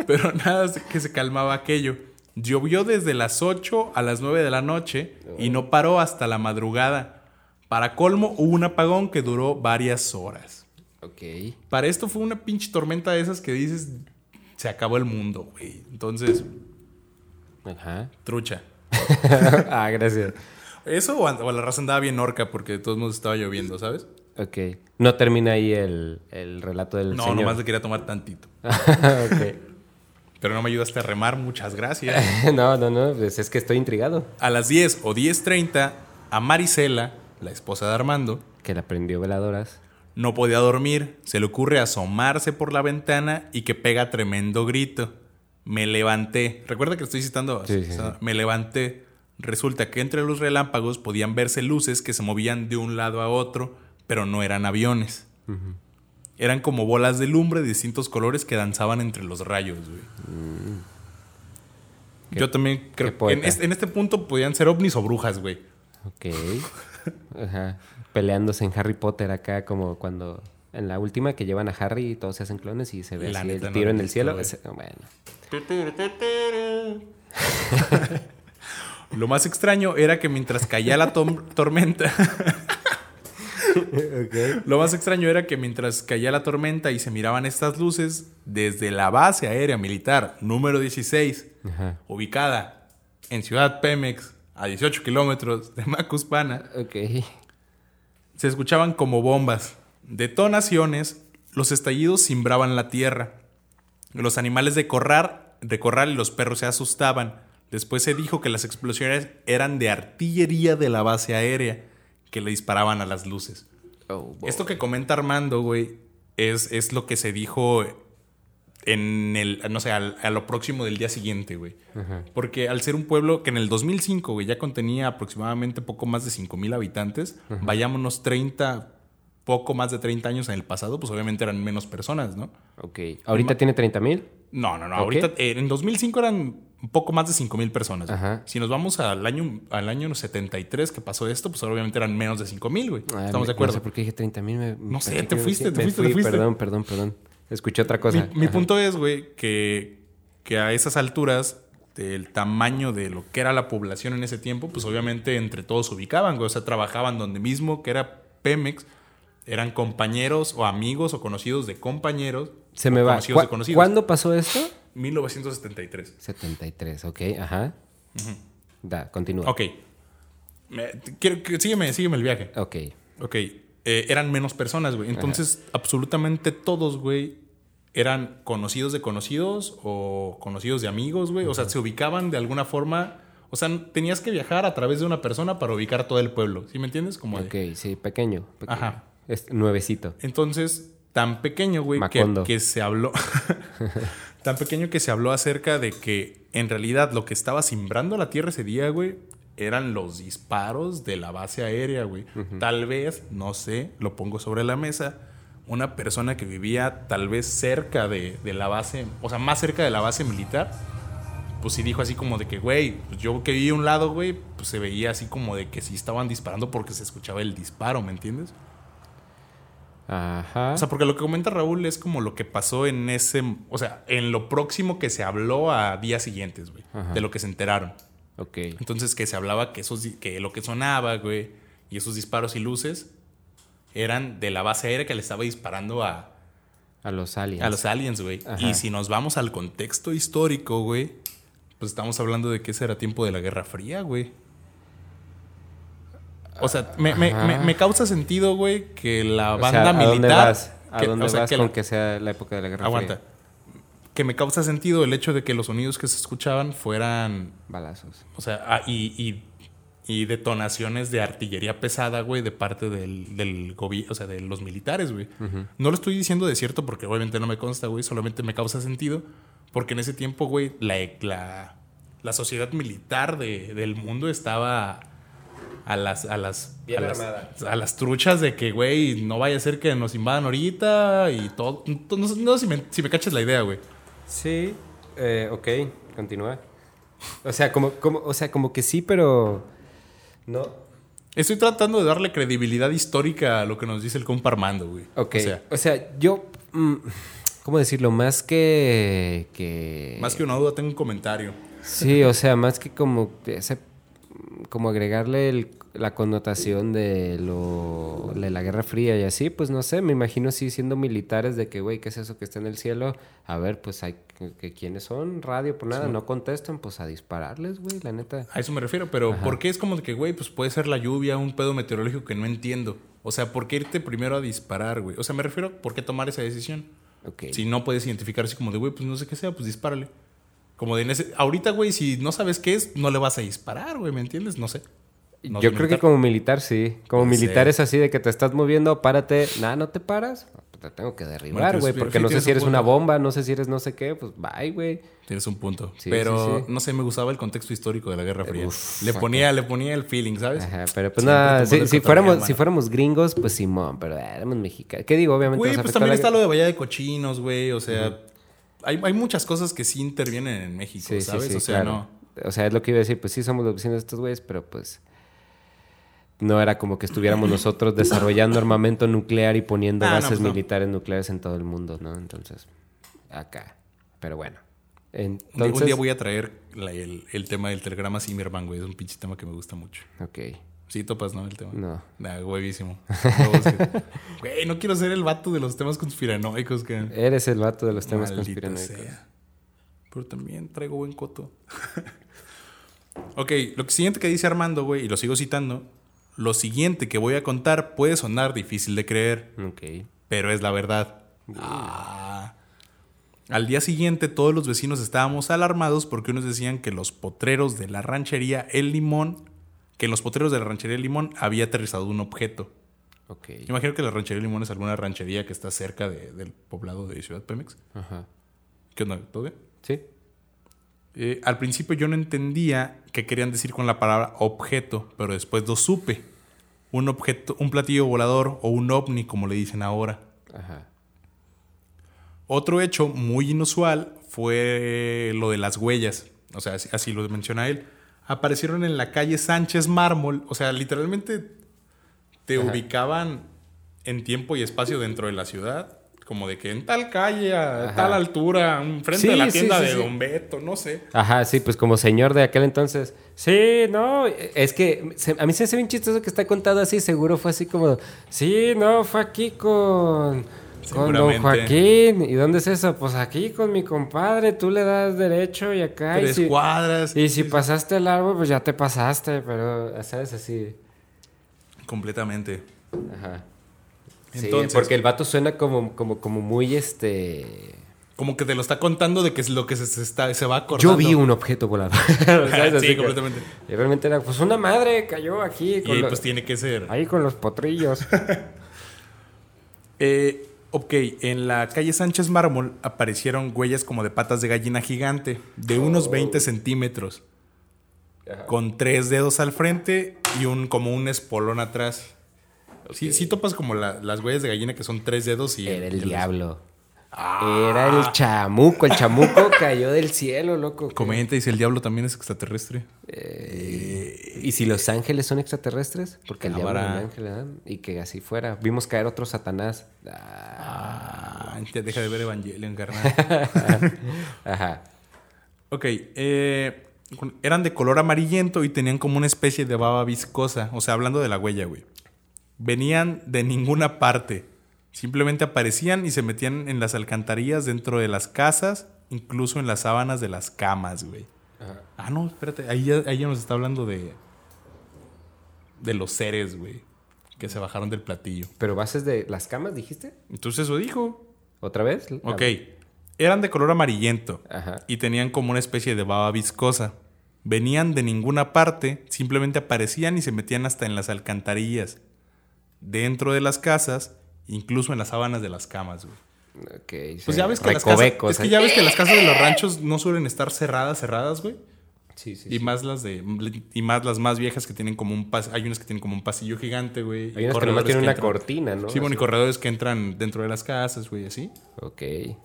Pero nada que se calmaba aquello. Llovió desde las ocho a las nueve de la noche y no paró hasta la madrugada. Para colmo, hubo un apagón que duró varias horas. Okay. Para esto fue una pinche tormenta de esas que dices... Se acabó el mundo, güey. Entonces... Ajá. Trucha. Ah, gracias. Eso o, o la raza andaba bien orca porque de todos modos estaba lloviendo, ¿sabes? Ok. No termina ahí el, el relato del no, señor. No, nomás le quería tomar tantito. Ok. Pero no me ayudaste a remar, muchas gracias. No, no, no. Pues es que estoy intrigado. A las diez o diez treinta, a Maricela, la esposa de Armando... Que la prendió veladoras... No podía dormir, se le ocurre asomarse por la ventana y que pega tremendo grito. Me levanté. Recuerda que estoy citando. Sí, sí, sí. Me levanté. Resulta que entre los relámpagos podían verse luces que se movían de un lado a otro, pero no eran aviones. Uh-huh. Eran como bolas de lumbre de distintos colores que danzaban entre los rayos, güey. Mm. Yo también creo que en este, en este punto podían ser ovnis o brujas, güey. Ok. Ajá. Peleándose en Harry Potter acá, como cuando en la última que llevan a Harry y todos se hacen clones y se ve así el tiro no en el cielo. Es, bueno. Lo más extraño era que mientras caía la to- tormenta. Okay. Lo más extraño era que mientras caía la tormenta y se miraban estas luces desde la base aérea militar número dieciséis, ajá, ubicada en Ciudad Pemex, a dieciocho kilómetros de Macuspana. Okay. Se escuchaban como bombas, detonaciones, los estallidos cimbraban la tierra. Los animales de corral, de corral y los perros se asustaban. Después se dijo que las explosiones eran de artillería de la base aérea que le disparaban a las luces. Oh, esto que comenta Armando, güey, es, es lo que se dijo en el, no sé, al, a lo próximo del día siguiente, güey. Uh-huh. Porque al ser un pueblo que en el dos mil cinco, güey, ya contenía aproximadamente poco más de cinco mil habitantes, uh-huh, vayámonos treinta, poco más de treinta años en el pasado, pues obviamente eran menos personas, ¿no? Ok. ¿Ahorita Ma- tiene treinta mil? No, no, no. Okay. Ahorita, eh, en dos mil cinco eran un poco más de cinco mil personas. Ajá. Si nos vamos al año, al año setenta y tres que pasó esto, pues obviamente eran menos de cinco mil, güey. Ah, ¿estamos me, de acuerdo? No sé por qué dije treinta mil. No sé, te fuiste, te fuiste, te fuiste. Perdón, perdón, perdón. Escuché otra cosa. Mi, mi punto es, güey, que, que a esas alturas... el tamaño de lo que era la población en ese tiempo, pues obviamente entre todos se ubicaban, güey. O sea, trabajaban donde mismo, que era Pemex. Eran compañeros o amigos o conocidos de compañeros. Se me va. Conocidos de conocidos. ¿Cuándo pasó esto? mil novecientos setenta y tres. setenta y tres, ok, ajá. Uh-huh. Da, continúa. Ok. Me, quiero, sígueme, sígueme el viaje. Ok. Ok. Eh, eran menos personas, güey. Entonces, ajá, absolutamente todos, güey, eran conocidos de conocidos o conocidos de amigos, güey. O sea, se ubicaban de alguna forma. O sea, tenías que viajar a través de una persona para ubicar todo el pueblo. ¿Sí me entiendes? Como ok, de... sí, pequeño, pequeño. Ajá. Es nuevecito. Entonces, tan pequeño, güey, que, que se habló... tan pequeño que se habló acerca de que en realidad lo que estaba simbrando la tierra ese día, güey, eran los disparos de la base aérea, güey. Uh-huh. Tal vez, no sé, lo pongo sobre la mesa... una persona que vivía tal vez cerca de, de la base, o sea, más cerca de la base militar, pues sí dijo así como de que, güey, pues yo que vivía a un lado, güey, pues se veía así como de que sí estaban disparando porque se escuchaba el disparo, ¿me entiendes? Ajá. O sea, porque lo que comenta Raúl es como lo que pasó en ese, o sea, en lo próximo que se habló a días siguientes, güey, de lo que se enteraron. Ok. Entonces que se hablaba que, esos, que lo que sonaba, güey, y esos disparos y luces... eran de la base aérea que le estaba disparando a... a los aliens. A los aliens, güey. Y si nos vamos al contexto histórico, güey... pues estamos hablando de que ese era tiempo de la Guerra Fría, güey. O sea, me, me, me, me causa sentido, güey, que la banda, o sea, ¿a militar... dónde vas? ¿A que, dónde o sea, vas que con la... que sea la época de la Guerra Aguanta. Fría? Aguanta. Que me causa sentido el hecho de que los sonidos que se escuchaban fueran... balazos. O sea, ah, y... y y detonaciones de artillería pesada, güey, de parte del, del gobierno, o sea, de los militares, güey. Uh-huh. No lo estoy diciendo de cierto porque obviamente no me consta, güey, solamente me causa sentido. Porque en ese tiempo, güey, la, la, la sociedad militar de, del mundo estaba a las, a las, bien a armada. Las, a las truchas de que, güey, no vaya a ser que nos invadan ahorita y todo. No, no, no si, me, si me cachas la idea, güey. Sí, eh, ok, continúa. O sea, como, como, o sea, como que sí, pero... no. Estoy tratando de darle credibilidad histórica a lo que nos dice el compa Armando, güey. Ok. O sea, o sea yo... ¿cómo decirlo? Más que, que... más que una duda, tengo un comentario. Sí, o sea, más que como... ese, como agregarle el, la connotación de, lo, de la Guerra Fría y así, pues no sé, me imagino sí siendo militares de que, güey, ¿qué es eso que está en el cielo? A ver, pues hay... que quiénes son, radio, por nada, sí, no contestan, pues a dispararles, güey, la neta. A eso me refiero, pero ajá, ¿por qué es como de que, güey, pues puede ser la lluvia, un pedo meteorológico que no entiendo? O sea, ¿por qué irte primero a disparar, güey? O sea, me refiero, ¿por qué tomar esa decisión? Okay. Si no puedes identificar así como de, güey, pues no sé qué sea, pues dispárale. Como de, en ese... ahorita, güey, si no sabes qué es, no le vas a disparar, güey, ¿me entiendes? No sé. No, yo creo militar. Que como militar, sí. Como no militar sé. Es así de que te estás moviendo, párate. Nada, no te paras. Te tengo que derribar, güey, bueno, porque sí, no sé si eres un una bomba, no sé si eres no sé qué, pues bye, güey. Tienes un punto. Sí, pero sí, sí. No sé, me gustaba el contexto histórico de la Guerra Fría. Uf, le ponía okay. le ponía el feeling, ¿sabes? Ajá, pero pues nada, si, si, fuéramos, si fuéramos gringos, pues simón, pero éramos mexicanos. ¿Qué digo? Obviamente. Güey, pues también la... está lo de Bahía de Cochinos, güey, o sea, uh-huh. hay, hay muchas cosas que sí intervienen en México, sí, ¿sabes? Sí, sí, o sea, claro. no. O sea, es lo que iba a decir, pues sí somos los vecinos de estos güeyes, pero pues... no era como que estuviéramos nosotros desarrollando armamento nuclear y poniendo ah, bases no, pues no. militares nucleares en todo el mundo, ¿no? Entonces, acá. Pero bueno. Entonces... Un, día, un día voy a traer la, el, el tema del telegrama Zimmerman, güey. Es un pinche tema que me gusta mucho. Ok. Sí topas, ¿no? El tema. No. Nah, huevísimo. Güey, no quiero ser el vato de los temas conspiranoicos. Que... eres el vato de los temas maldito conspiranoicos. Sea. Pero también traigo buen coto. Ok, lo siguiente que dice Armando, güey, y lo sigo citando... lo siguiente que voy a contar puede sonar difícil de creer, okay, pero es la verdad. Ah. Al día siguiente todos los vecinos estábamos alarmados porque unos decían que los potreros de la ranchería El Limón, que en los potreros de la ranchería El Limón había aterrizado un objeto. Okay. Yo imagino que la ranchería El Limón es alguna ranchería que está cerca de, del poblado de Ciudad Pemex. Ajá. ¿Qué onda? ¿Todo bien? Sí. Eh, al principio yo no entendía qué querían decir con la palabra objeto, pero después lo supe. un objeto, un platillo volador o un ovni, como le dicen ahora. Ajá. Otro hecho muy inusual fue lo de las huellas. O sea, así, así lo menciona él. Aparecieron en la calle Sánchez Mármol. O sea, literalmente te Ajá. ubicaban en tiempo y espacio dentro de la ciudad. Como de que en tal calle, a Ajá. tal altura, frente sí, a la tienda sí, sí, de sí. Don Beto, no sé. Ajá, sí, pues como señor de aquel entonces. Sí, no, es que se, a mí se hace bien chistoso que está contado así. Seguro fue así como, sí, no, fue aquí con... con don Joaquín. ¿Y dónde es eso? Pues aquí con mi compadre. Tú le das derecho y acá Tres y si, cuadras. Y si pasaste el árbol, pues ya te pasaste. Pero, ¿sabes? Así completamente. Ajá. Entonces, sí, porque el vato suena como, como, como muy este... como que te lo está contando de que es lo que se, se, está, se va acordando. Yo vi un objeto volador. ¿Sabes? Sí, así completamente. Y realmente era, pues una madre cayó aquí. Con y ahí, los, pues tiene que ser. Ahí con los potrillos. eh... Ok, en la calle Sánchez Mármol aparecieron huellas como de patas de gallina gigante, de unos veinte centímetros, Ajá. con tres dedos al frente y un como un espolón atrás. Okay. Sí, sí topas como la, las huellas de gallina que son tres dedos y... Era el diablo. Los... ¡Ah! Era el chamuco, el chamuco cayó del cielo, loco. Comenta, dice, ¿el diablo también es extraterrestre? Eh, ¿Y si los ángeles son extraterrestres? Porque el diablo es un ángel, ¿verdad? Y que así fuera. Vimos caer otro Satanás. Ah, te deja de ver Evangelion, carnal. Ajá. Ok, eh, eran de color amarillento y tenían como una especie de baba viscosa. O sea, hablando de la huella, güey. Venían de ninguna parte. Simplemente aparecían y se metían en las alcantarillas, dentro de las casas, incluso en las sábanas de las camas, güey. Ajá. Ah, no, espérate. Ahí ya, ahí ya nos está hablando de... de los seres, güey. Que se bajaron del platillo. ¿Pero bases de las camas, dijiste? Entonces eso dijo. ¿Otra vez? Ok. Eran de color amarillento. Ajá. Y tenían como una especie de baba viscosa. Venían de ninguna parte. Simplemente aparecían y se metían hasta en las alcantarillas. Dentro de las casas. Incluso en las sábanas de las camas, güey. Ok. Pues ya ves que las casas, es que ya ves que las casas de los ranchos no suelen estar cerradas, cerradas, güey. Sí, sí, y sí. más las de y más las más viejas que tienen como un pas, hay unas que tienen como un pasillo gigante, güey. Hay unas que no tienen una cortina, ¿no? Sí, bueno, y corredores que entran dentro de las casas, güey, así. Ok,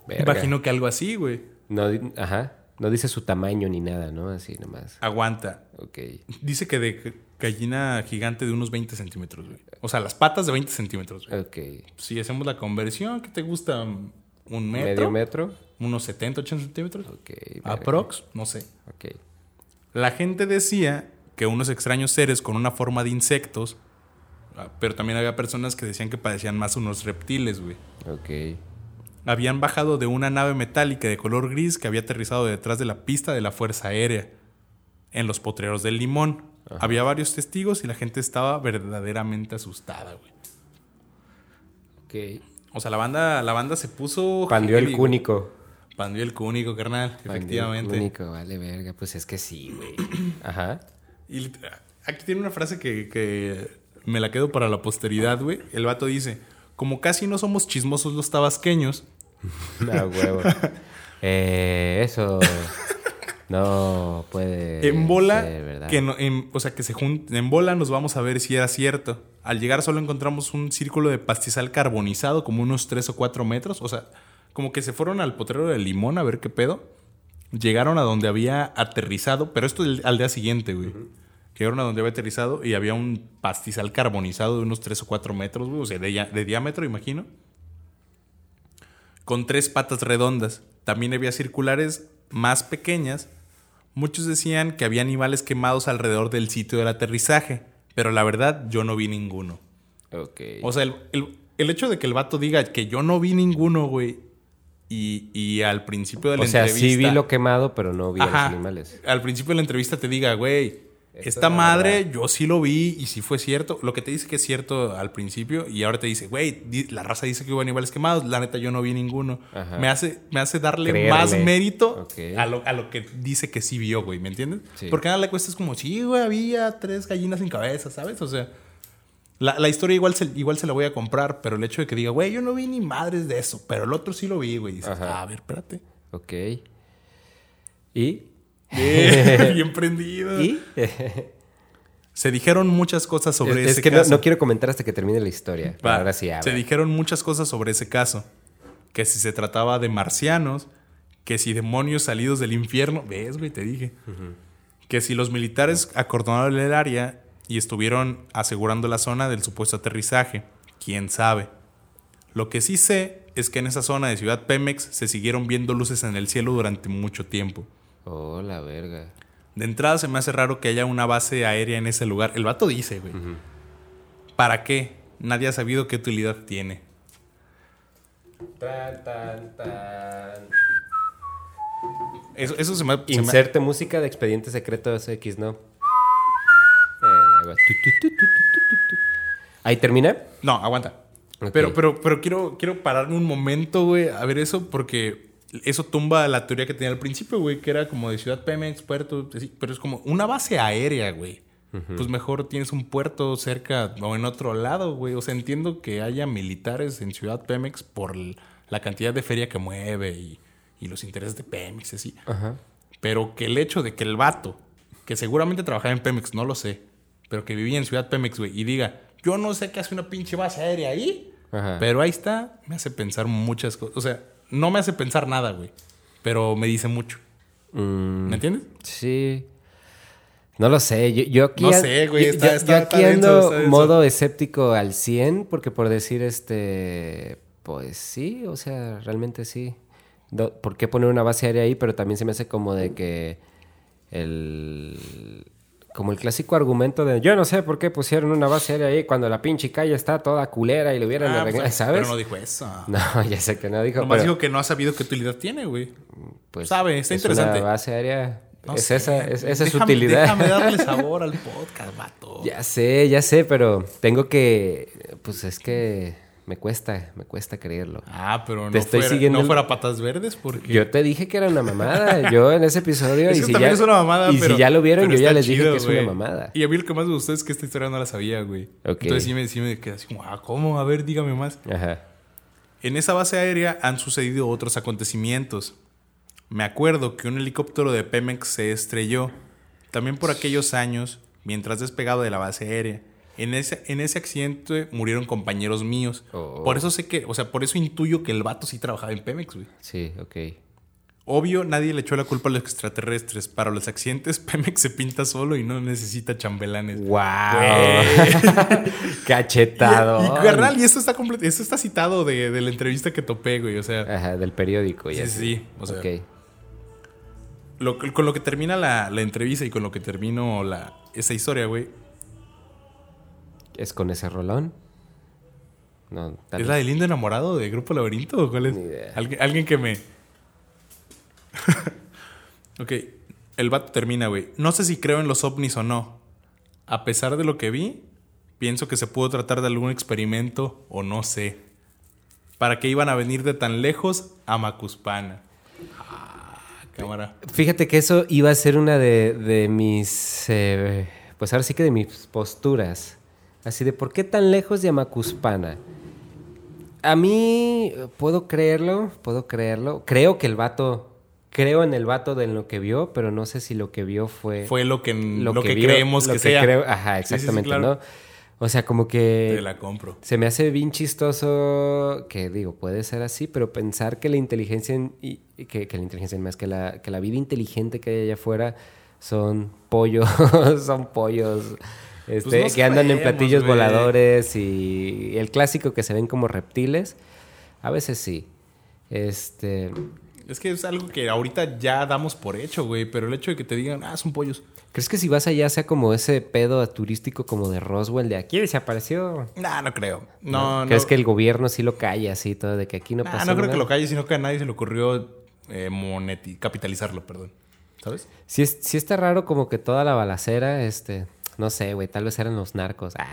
verga. Imagino que algo así, güey. No, ajá. No dice su tamaño ni nada, ¿no? Así nomás. Aguanta. Ok. Dice que de gallina gigante de unos veinte centímetros, güey. O sea, las patas de veinte centímetros, güey. Ok. Si hacemos la conversión, ¿qué te gusta? ¿Un metro? ¿Medio metro? ¿Unos setenta, ochenta centímetros? Ok. Verga. Aprox, no sé. Ok. La gente decía que unos extraños seres con una forma de insectos, pero también había personas que decían que parecían más unos reptiles, güey. Ok. Habían bajado de una nave metálica de color gris que había aterrizado detrás de la pista de la Fuerza Aérea, en los potreros del Limón. Ajá. Había varios testigos y la gente estaba verdaderamente asustada, güey. Ok. O sea, la banda, la banda se puso... Pandió el cúnico. Pandió el cúnico, carnal, Pandió efectivamente. El cúnico, vale, verga, pues es que sí, güey. Ajá. Y aquí tiene una frase que, que me la quedo para la posteridad, güey. El vato dice, como casi no somos chismosos los tabasqueños. No, huevo. eh, eso no puede en bola ser, ¿verdad? Que no, en, o sea, que se junten, en bola nos vamos a ver si era cierto. Al llegar solo encontramos un círculo de pastizal carbonizado como unos tres o cuatro metros, o sea... Como que se fueron al potrero de Limón a ver qué pedo. Llegaron a donde había aterrizado. Pero esto al día siguiente, güey. Uh-huh. Llegaron a donde había aterrizado y había un pastizal carbonizado de unos tres o cuatro metros, güey. O sea, de, de diámetro, imagino. Con tres patas redondas. También había circulares más pequeñas. Muchos decían que había animales quemados alrededor del sitio del aterrizaje. Pero la verdad, yo no vi ninguno. Ok. O sea, el, el, el hecho de que el vato diga que yo no vi ninguno, güey... Y, y al principio de la entrevista... O sea, entrevista, sí vi lo quemado, pero no vi ajá, a los animales. Al principio de la entrevista te diga, güey, esto esta madre verdad. Yo sí lo vi y sí fue cierto. Lo que te dice que es cierto al principio y ahora te dice, güey, la raza dice que hubo animales quemados. La neta, yo no vi ninguno. Ajá. Me hace, me hace darle Créanle. Más mérito okay. a, lo, a lo que dice que sí vio, güey. ¿Me entiendes? Sí. Porque nada le cuesta es como, sí, güey, había tres gallinas sin cabeza, ¿sabes? O sea... La, la historia igual se, igual se la voy a comprar, pero el hecho de que diga, güey, yo no vi ni madres de eso, pero el otro sí lo vi, güey. Dices, ah, a ver, espérate. Ok. ¿Y? Bien, bien prendido. ¿Y? Se dijeron muchas cosas sobre es, ese caso. Es que caso. No, no quiero comentar hasta que termine la historia. Va, ahora sí, se dijeron muchas cosas sobre ese caso. Que si se trataba de marcianos, que si demonios salidos del infierno. ¿Ves, güey? Te dije. Uh-huh. Que si los militares acordonaron el área y estuvieron asegurando la zona del supuesto aterrizaje. ¿Quién sabe? Lo que sí sé es que en esa zona de Ciudad Pemex se siguieron viendo luces en el cielo durante mucho tiempo. Oh, la verga. De entrada se me hace raro que haya una base aérea en ese lugar. El vato dice, güey. Uh-huh. ¿Para qué? Nadie ha sabido qué utilidad tiene. Tan, tan, tan. Eso, eso se me... Inserte se me... música de Expediente Secreto X, ¿no? Eh, ¿Ahí termina? No, aguanta. Okay. Pero, pero, pero quiero, quiero pararme un momento, güey, a ver eso, porque eso tumba la teoría que tenía al principio, güey, que era como de Ciudad Pemex, puerto, pero es como una base aérea, güey. Uh-huh. Pues mejor tienes un puerto cerca o en otro lado, güey. O sea, entiendo que haya militares en Ciudad Pemex por la cantidad de feria que mueve y, y los intereses de Pemex, así. Uh-huh. Pero que el hecho de que el vato, que seguramente trabajaba en Pemex, no lo sé, pero que vivía en Ciudad Pemex, güey, y diga, yo no sé qué hace una pinche base aérea ahí. Ajá. Pero ahí está, me hace pensar muchas cosas. O sea, no me hace pensar nada, güey. Pero me dice mucho. Mm. ¿Me entiendes? Sí. No lo sé. Yo, yo aquí. No a... sé, güey. Está, yo, está, yo aquí está ando denso, modo escéptico al cien, porque por decir este. Pues sí, o sea, realmente sí. ¿Por qué poner una base aérea ahí? Pero también se me hace como de que. El. Como el clásico argumento de yo no sé por qué pusieron una base aérea ahí cuando la pinche calle está toda culera y lo hubieran ah, arreglado, pues, ¿sabes? Pero no dijo eso. No, ya sé que no dijo. Nomás pero... dijo que no ha sabido qué utilidad tiene, güey. Pues sabe, está es interesante. Una base aérea... No es sé, esa, es, esa déjame, es utilidad. Déjame darle sabor al podcast, vato. Ya sé, ya sé, pero tengo que... Pues es que... Me cuesta, me cuesta creerlo. Ah, pero no, te estoy fuera, siguiendo... no fuera patas verdes porque... Yo te dije que era una mamada. Yo en ese episodio... Eso y si también ya... es una mamada, y pero... Y si ya lo vieron, yo ya les chido, dije que güey. Es una mamada. Y a mí lo que más me gustó es que esta historia no la sabía, güey. Okay. Entonces sí me, sí me quedé así como, ah, ¿cómo? A ver, dígame más. Ajá. En esa base aérea han sucedido otros acontecimientos. Me acuerdo que un helicóptero de Pemex se estrelló. También por aquellos años, mientras despegaba de la base aérea. En ese, en ese accidente murieron compañeros míos. Oh. Por eso sé que... O sea, por eso intuyo que el vato sí trabajaba en Pemex, güey. Sí, ok. Obvio, nadie le echó la culpa a los extraterrestres. Para los accidentes, Pemex se pinta solo y no necesita chambelanes. ¡Wow! ¡Cachetado! Y, y, carnal, y esto está, complet- esto está citado de, de la entrevista que topé, güey. O sea... Ajá, del periódico. Ya sí, sí, sí. O sea, ok. Lo, con lo que termina la, la entrevista y con lo que termino la, esa historia, güey... ¿Es con ese rolón? No, ¿es la de Lindo Enamorado de Grupo Laberinto o cuál es? Ni idea. ¿Algu- alguien que me... Ok, el vato termina, güey. No sé si creo en los ovnis o no. A pesar de lo que vi, pienso que se pudo tratar de algún experimento o no sé. ¿Para qué iban a venir de tan lejos a Macuspana? Ah, cámara. Fíjate que eso iba a ser una de, de mis... Eh, pues ahora sí que de mis posturas. Así de, ¿por qué tan lejos de Macuspana? A mí, puedo creerlo, puedo creerlo. Creo que el vato, creo en el vato de lo que vio, pero no sé si lo que vio fue... Fue lo que, lo lo que, que vio, creemos lo que, que sea. Creo, ajá, exactamente, sí, sí, sí, claro. ¿No? O sea, como que... Te la compro. Se me hace bien chistoso que, digo, puede ser así, pero pensar que la inteligencia, en, y, que, que la inteligencia en más, que la, que la vida inteligente que hay allá afuera son pollos, son pollos... Este, pues no que andan sabemos, en platillos güey. Voladores y el clásico que se ven como reptiles. A veces sí. Este... Es que es algo que ahorita ya damos por hecho, güey. Pero el hecho de que te digan, ah, son pollos. ¿Crees que si vas allá sea como ese pedo turístico como de Roswell? De aquí desapareció. Nah, no creo. No, ¿no? ¿Crees no... que el gobierno sí lo calla así todo? De que aquí no nah, pasa nada. No creo nada. Que lo calle, sino que a nadie se le ocurrió eh, moneti- capitalizarlo, perdón. ¿Sabes? Sí, es, sí está raro como que toda la balacera, este... No sé, güey. Tal vez eran los narcos. Ah.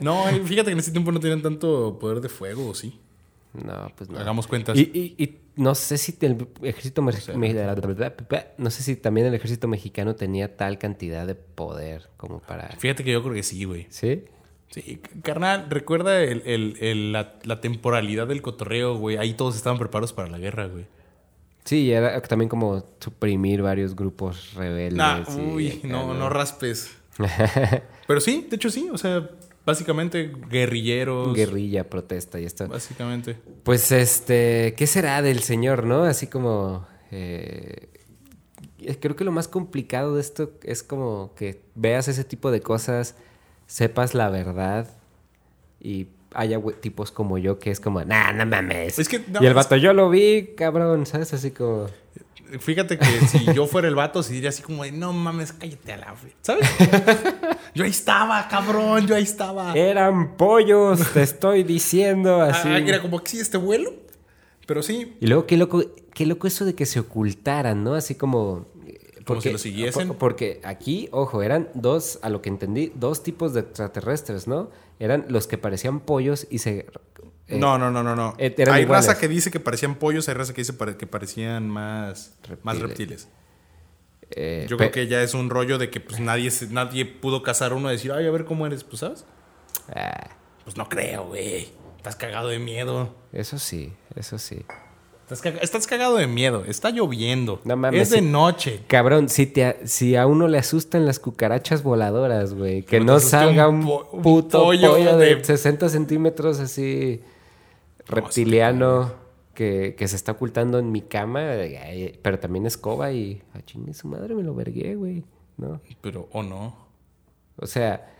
No, fíjate que en ese tiempo no tenían tanto poder de fuego, ¿o sí? No, pues no. Hagamos cuentas. Y, y, y no sé si el ejército... Me- o sea, me- no sé si también el ejército mexicano tenía tal cantidad de poder como para... Fíjate que yo creo que sí, güey. ¿Sí? Sí. Carnal, recuerda el, el, el, la, la temporalidad del cotorreo, güey. Ahí todos estaban preparados para la guerra, güey. Sí, era también como suprimir varios grupos rebeldes. Nah, uy, y, no, no raspes. Pero sí, de hecho sí, o sea, básicamente guerrilleros. Guerrilla, protesta y esto. Básicamente. Pues este, ¿qué será del señor, no? Así como... Eh, creo que lo más complicado de esto es como que veas ese tipo de cosas, sepas la verdad y... haya tipos como yo que es como, nah, no mames. Es que, no, y el vato, es... yo lo vi, cabrón, ¿sabes? Así como... Fíjate que si yo fuera el vato, sí diría así como, de, no mames, cállate a la... ¿Sabes? Yo ahí estaba, cabrón, yo ahí estaba. Eran pollos, te estoy diciendo así. Ah, era como que sí, este vuelo, pero sí. Y luego qué loco, qué loco eso de que se ocultaran, ¿no? Así como... Porque, como si lo siguiesen. Porque aquí, ojo, eran dos, a lo que entendí, dos tipos de extraterrestres, ¿no? Eran los que parecían pollos y se... Eh, no, no, no, no, no. Hay iguales. Raza que dice que parecían pollos, hay raza que dice que parecían más reptiles. Más reptiles. Eh, Yo creo que ya es un rollo de que pues nadie, nadie pudo cazar uno y decir, ay, a ver cómo eres, pues, ¿sabes? Ah. Pues no creo, güey. Estás cagado de miedo. Eso sí, eso sí. Estás cagado de miedo, está lloviendo, no mames, es de si, noche. Cabrón, si, te, si a uno le asustan las cucarachas voladoras, güey, que no salga un, po, un puto un pollo, pollo de... de sesenta centímetros así reptiliano no, que, que se está ocultando en mi cama, pero también escoba y... ¡Ah, chingue su madre, me lo vergué, güey! ¿No? Pero, ¿o oh no? O sea...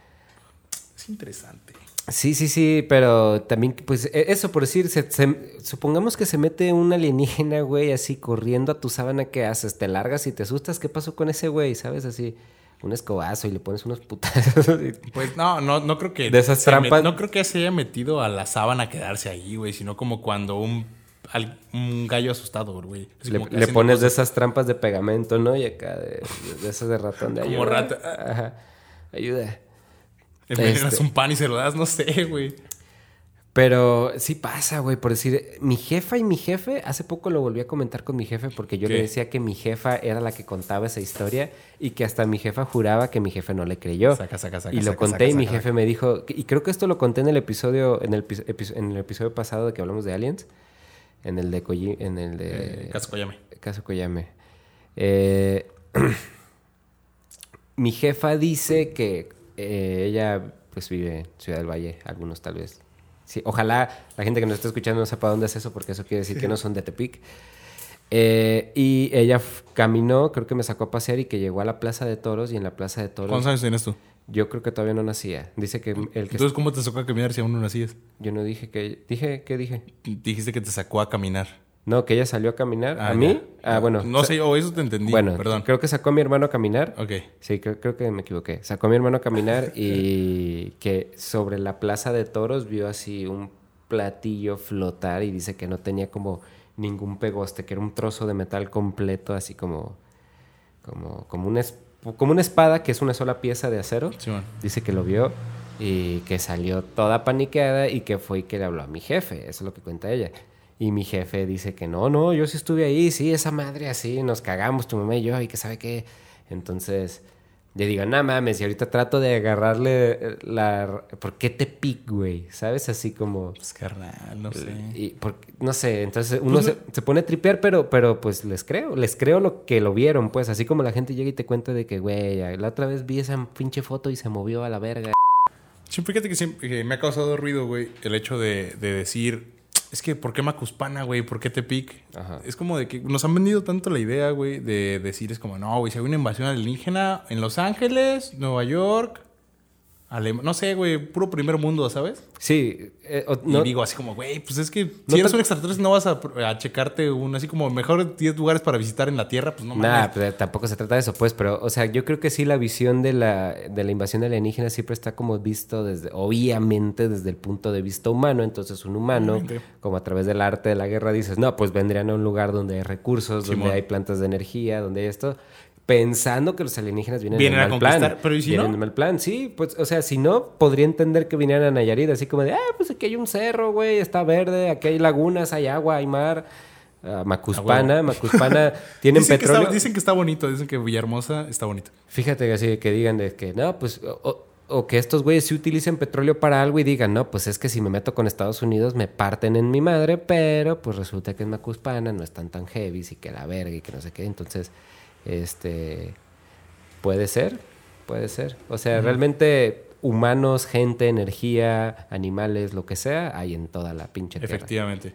Es interesante. Sí, sí, sí, pero también, pues, eso por decir, se, se, supongamos que se mete un alienígena, güey, así corriendo a tu sábana, ¿qué haces? ¿Te largas y te asustas? ¿Qué pasó con ese güey? ¿Sabes? Así, un escobazo y le pones unos putazos. Pues, no, no, no creo que... De esas trampas. No creo que se haya metido a la sábana a quedarse ahí, güey, sino como cuando un, al, un gallo asustado, güey. Le, le pones cosas de esas trampas de pegamento, ¿no? Y acá, de, de esas de ratón de ayuda. Como rata. Ajá, ayuda. Envenenas este. un pan y se lo das, no sé, güey. Pero sí pasa, güey, por decir... Mi jefa y mi jefe... Hace poco lo volví a comentar con mi jefe porque yo ¿Qué? le decía que mi jefa era la que contaba esa historia y que hasta mi jefa juraba que mi jefe no le creyó. Saca, saca, saca. Y lo saca, conté saca, y mi saca, jefe saca. me dijo... Y creo que esto lo conté en el episodio... En el, en el episodio pasado de que hablamos de Aliens. En el de... Coyi, en el de... Eh, caso Coyame. Caso Coyame. Eh, mi jefa dice que... Eh, ella pues vive en Ciudad del Valle, algunos tal vez. Sí, ojalá la gente que nos está escuchando no sepa dónde es eso, porque eso quiere decir que no son de Tepic. Eh, y ella f- caminó, creo que me sacó a pasear y que llegó a la Plaza de Toros y en la Plaza de Toros... ¿Cuántos años tienes tú? Yo creo que todavía no nacía. Dice que el que... Entonces, ¿cómo te sacó a caminar si aún no nacías? Yo no dije que... ¿Dije? ¿Qué dije? Dijiste que te sacó a caminar. No, que ella salió a caminar. Ah, ¿a mí? Ya. Ah, bueno. No sé, o eso te entendí. Bueno, perdón. Creo que sacó a mi hermano a caminar. Ok. Sí, creo, creo que me equivoqué. Sacó a mi hermano a caminar y que sobre la Plaza de Toros vio así un platillo flotar y dice que no tenía como ningún pegoste, que era un trozo de metal completo, así como, como, como, una, como una espada que es una sola pieza de acero. Sí, bueno. Dice que lo vio y que salió toda paniqueada y que fue y que le habló a mi jefe. Eso es lo que cuenta ella. Y mi jefe dice que no, no, yo sí estuve ahí, sí, esa madre así, nos cagamos, tu mamá y yo, y que sabe qué. Entonces, le digo, no nah, mames, y ahorita trato de agarrarle la... ¿Por qué te pico, güey? ¿Sabes? Así como... Pues carnal, no sé. Y por... No sé, entonces uno pues se, no... se pone a tripear, pero, pero pues les creo, les creo lo que lo vieron, pues. Así como la gente llega y te cuenta de que, güey, la otra vez vi esa pinche foto y se movió a la verga. Sí, fíjate que, siempre, que me ha causado ruido, güey, el hecho de, de decir... Es que, ¿por qué Macuspana, güey? ¿Por qué Tepic? Ajá. Es como de que nos han vendido tanto la idea, güey, de decir, es como, no, güey, si hay una invasión alienígena en Los Ángeles, Nueva York, Alema- no sé, güey, puro primer mundo, ¿sabes? Sí. Eh, o, y no, digo así como, güey, pues es que no si eres te... un extraterrestre no vas a, a checarte un, así como, mejor diez lugares para visitar en la Tierra, pues no mames. Nah, pues, tampoco se trata de eso, pues, pero, o sea, yo creo que sí la visión de la, de la invasión alienígena siempre está como visto desde, obviamente, desde el punto de vista humano. Entonces, un humano, obviamente, como a través del arte de la guerra, dices, no, pues vendrían a un lugar donde hay recursos, Simón, donde hay plantas de energía, donde hay esto... Pensando que los alienígenas vienen, vienen en mal a conquistar, plan. Pero ¿y si vienen no? en mal plan, sí. Pues, o sea, si no, podría entender que vinieran a Nayarit. Así como de, ah, pues aquí hay un cerro, güey. Está verde. Aquí hay lagunas, hay agua, hay mar. Uh, Macuspana. Ah, Macuspana. Tienen dicen petróleo. Que está, dicen que está bonito. Dicen que Villahermosa está bonito. Fíjate que así que digan de que, no, pues... O, o que estos güeyes sí utilicen petróleo para algo y digan, no, pues es que si me meto con Estados Unidos me parten en mi madre. Pero pues resulta que en Macuspana no están tan heavy. Y que la verga y que no sé qué. Entonces... Este puede ser, Puede ser. O sea, uh-huh. realmente humanos, gente, energía, animales, lo que sea, hay en toda la pinche tierra. Efectivamente.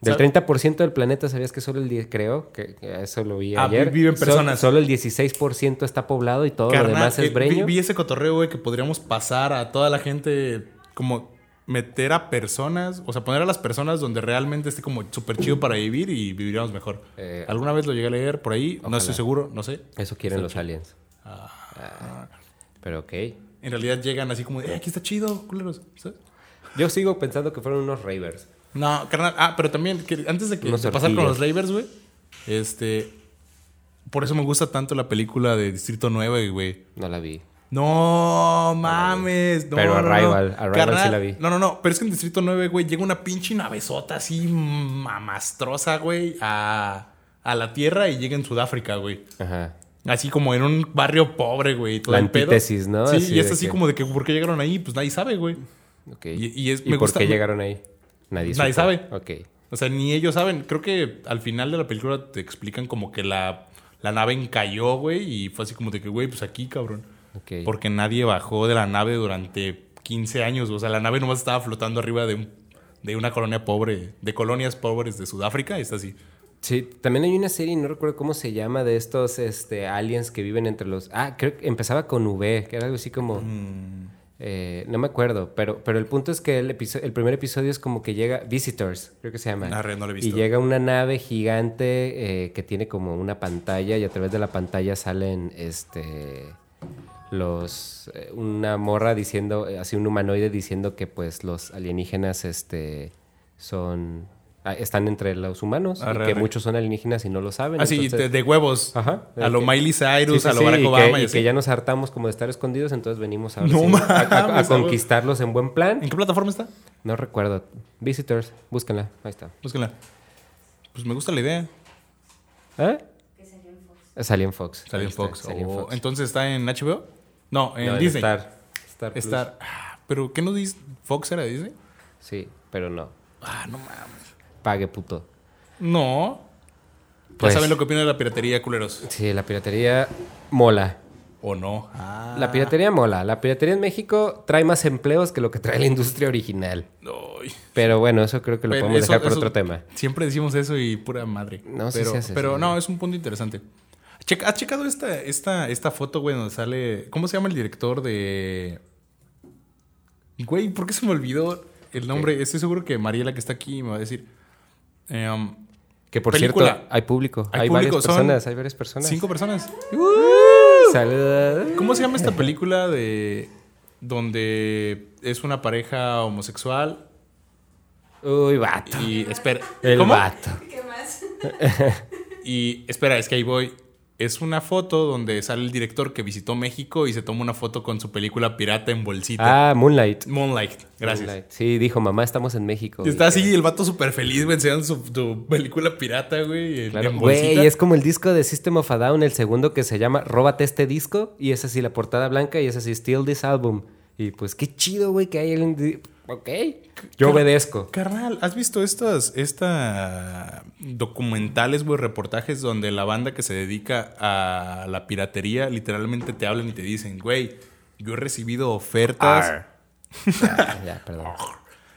Del treinta por ciento del planeta, ¿sabías que solo el diez por ciento, creo, que eso lo vi ayer? Ah, viven personas. Solo, solo el dieciséis por ciento está poblado y todo Carnal, lo demás es breño. Vi, vi ese cotorreo, güey, que podríamos pasar a toda la gente, como meter a personas, o sea, poner a las personas donde realmente esté como súper chido para vivir y viviríamos mejor. Eh, ¿Alguna vez lo llegué a leer por ahí? Ojalá. No estoy seguro, no sé. Eso quieren los aliens. Ah. Ah. Pero ok. En realidad llegan así como, eh, aquí está chido, culeros. ¿Sabes? Yo sigo pensando que fueron unos ravers. No, carnal. Ah, pero también, que antes de que de pasar con los ravers, güey. Este. Por eso me gusta tanto la película de Distrito nueve, güey. No la vi. No mames. No, pero Arrival, no. Arrival carnal, sí la vi. No, no, no. Pero es que en Distrito nueve, güey, llega una pinche navezota así mamastrosa, güey, a, a la tierra y llega en Sudáfrica, güey. Ajá. Así como en un barrio pobre, güey. La antítesis, pedo. ¿No? Sí, así y es así que... como de que ¿por qué llegaron ahí? Pues nadie sabe, güey. Ok. ¿Y, y, es, ¿Y me por gusta, qué me... llegaron ahí? Nadie, Nadie sabe. Okay. O sea, ni ellos saben. Creo que al final de la película te explican como que la, la nave encalló, güey. Y fue así como de que, güey, pues aquí, cabrón. Okay. Porque nadie bajó de la nave durante quince años. O sea, la nave nomás estaba flotando arriba de, un, de una colonia pobre, de colonias pobres de Sudáfrica. Y está así. Sí, también hay una serie, no recuerdo cómo se llama, de estos este, aliens que viven entre los... Ah, creo que empezaba con V, que era algo así como... Mm. Eh, no me acuerdo, pero, pero el punto es que el, episo- el primer episodio es como que llega Visitors, creo que se llama. Arre, no lo he visto. Y llega una nave gigante eh, que tiene como una pantalla y a través de la pantalla salen este los eh, una morra diciendo, así un humanoide diciendo que pues los alienígenas este son están entre los humanos arre, y que arre. muchos son alienígenas y no lo saben. Así, entonces... de, de huevos. Ajá. A lo que... Miley Cyrus, sí, sí, a lo sí, Barack y Obama. Que, y, y que ya nos hartamos como de estar escondidos, entonces venimos ahora no sí, a, a, a conquistarlos en buen plan. ¿En qué plataforma está? No recuerdo. Visitors. Búsquenla. Ahí está. Búsquenla. Pues me gusta la idea. ¿Eh? Que salió en Fox. Salió en Fox. Salió en Fox. Está, salió en Fox. ¿Entonces está en H B O? No, en no, Disney. En Star. Star Plus. Star. ¿Pero qué nos dice? ¿Fox era de Disney? Sí, pero no. Ah, no mames. Pague, puto. No. Pues, ya saben lo que opinan de la piratería, culeros. Sí, la piratería mola. ¿O no? Ah. La piratería mola. La piratería en México trae más empleos que lo que trae la industria original. Ay. Pero bueno, eso creo que lo pero podemos eso, dejar por eso, otro tema. Siempre decimos eso y pura madre. No, pero, sí se hace, pero sí. no, es un punto interesante. ¿Has checado esta, esta, esta foto, güey, donde sale... ¿Cómo se llama el director de...? Güey, ¿por qué se me olvidó el nombre? ¿Qué? Estoy seguro que Mariela, que está aquí, me va a decir... Um, que por película. Cierto, hay público. Hay, hay público. varias personas. Son hay varias personas. Cinco personas. Uh, Saludos. ¿Cómo se llama esta película de donde es una pareja homosexual? Uy, vato. Y espera. El ¿Cómo? vato. ¿Qué más? Y espera, es que ahí voy. Es una foto donde sale el director que visitó México y se toma una foto con su película pirata en bolsita. Ah, Moonlight. Moonlight, gracias. Moonlight. Sí, dijo, mamá, estamos en México. Está y así que... el vato súper feliz, güey, enseñando su, su película pirata, güey, claro, en bolsita. Güey, y es como el disco de System of a Down, el segundo que se llama Róbate este disco. Y es así la portada blanca y es así Steal This Album. Y pues qué chido, güey, que hay el... Ok, yo Car- obedezco. Carnal, ¿has visto estas esta documentales, güey, reportajes donde la banda que se dedica a la piratería literalmente te hablan y te dicen, güey, yo he recibido ofertas... ya, ya, perdón.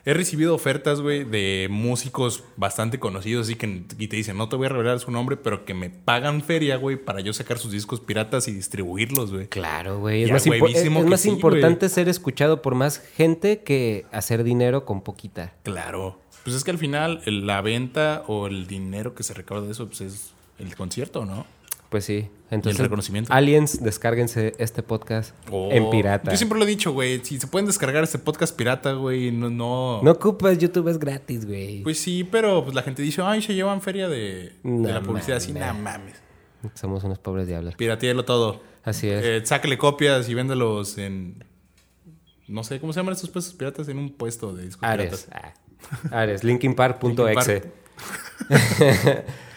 He recibido ofertas, güey, de músicos bastante conocidos así que, y te dicen, no te voy a revelar su nombre, pero que me pagan feria, güey, para yo sacar sus discos piratas y distribuirlos, güey. Claro, güey. Es más, impo- es, es más sí, importante wey. ser escuchado por más gente que hacer dinero con poquita. Claro. Pues es que al final la venta o el dinero que se recauda de eso pues es el concierto, ¿no? Pues sí. Entonces, el reconocimiento. Aliens, descárguense este podcast oh. en pirata. Yo siempre lo he dicho, güey. Si se pueden descargar este podcast pirata, güey, no, no... No ocupas YouTube, es gratis, güey. Pues sí, pero pues la gente dice, ay, se llevan feria de, no de la publicidad. Así, no nah, mames. Somos unos pobres diablos. Piratealo todo. Así es. Eh, sáquele copias y véndelos en... No sé, ¿cómo se llaman estos puestos piratas? En un puesto de discos Ares. piratas. Ah. Ares, linkin park punto e x e.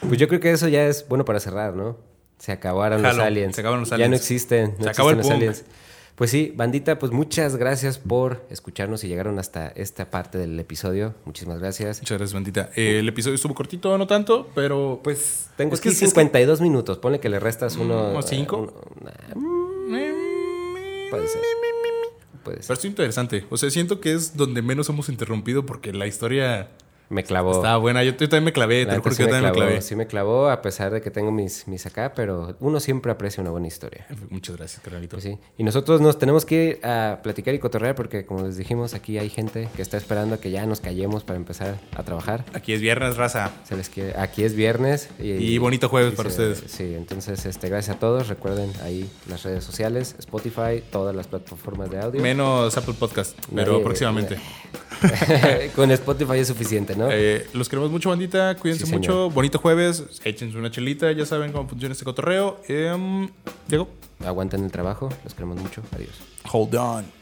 Pues yo creo que eso ya es bueno para cerrar, ¿no? Se acabaron, Hello, los aliens. se acabaron los aliens. Ya no existen. No se existen acabó el los aliens. Pues sí, bandita, pues muchas gracias por escucharnos y llegaron hasta esta parte del episodio. Muchísimas gracias. Muchas gracias, bandita. Eh, el episodio estuvo cortito, no tanto, pero... Pues tengo aquí cincuenta y dos minutos. Ponle que le restas uno... ¿O cinco? Uh, uno, nah. Puede ser. Puede ser. Pero es interesante. O sea, siento que es donde menos hemos interrumpido porque la historia... Me clavó. Estaba buena. Yo, yo también me clavé. Te lo juro que yo también me clavé. Sí me clavó, a pesar de que tengo mis, mis acá, pero uno siempre aprecia una buena historia. Muchas gracias, carnalito. Pues sí. Y nosotros nos tenemos que ir a platicar y cotorrear porque, como les dijimos, aquí hay gente que está esperando a que ya nos callemos para empezar a trabajar. Aquí es viernes, raza. Se les quiere. Aquí es viernes. Y, y bonito jueves y para se, ustedes. Sí. Entonces, este, gracias a todos. Recuerden ahí las redes sociales, Spotify, todas las plataformas de audio. Menos Apple Podcast, pero Nadie, próximamente. Eh, con Spotify es suficiente, ¿no? ¿No? Eh, los queremos mucho, bandita. Cuídense sí, mucho. Bonito jueves. Échense una chelita. Ya saben cómo funciona este cotorreo. Eh, Diego. Aguanten el trabajo. Los queremos mucho. Adiós. Hold on.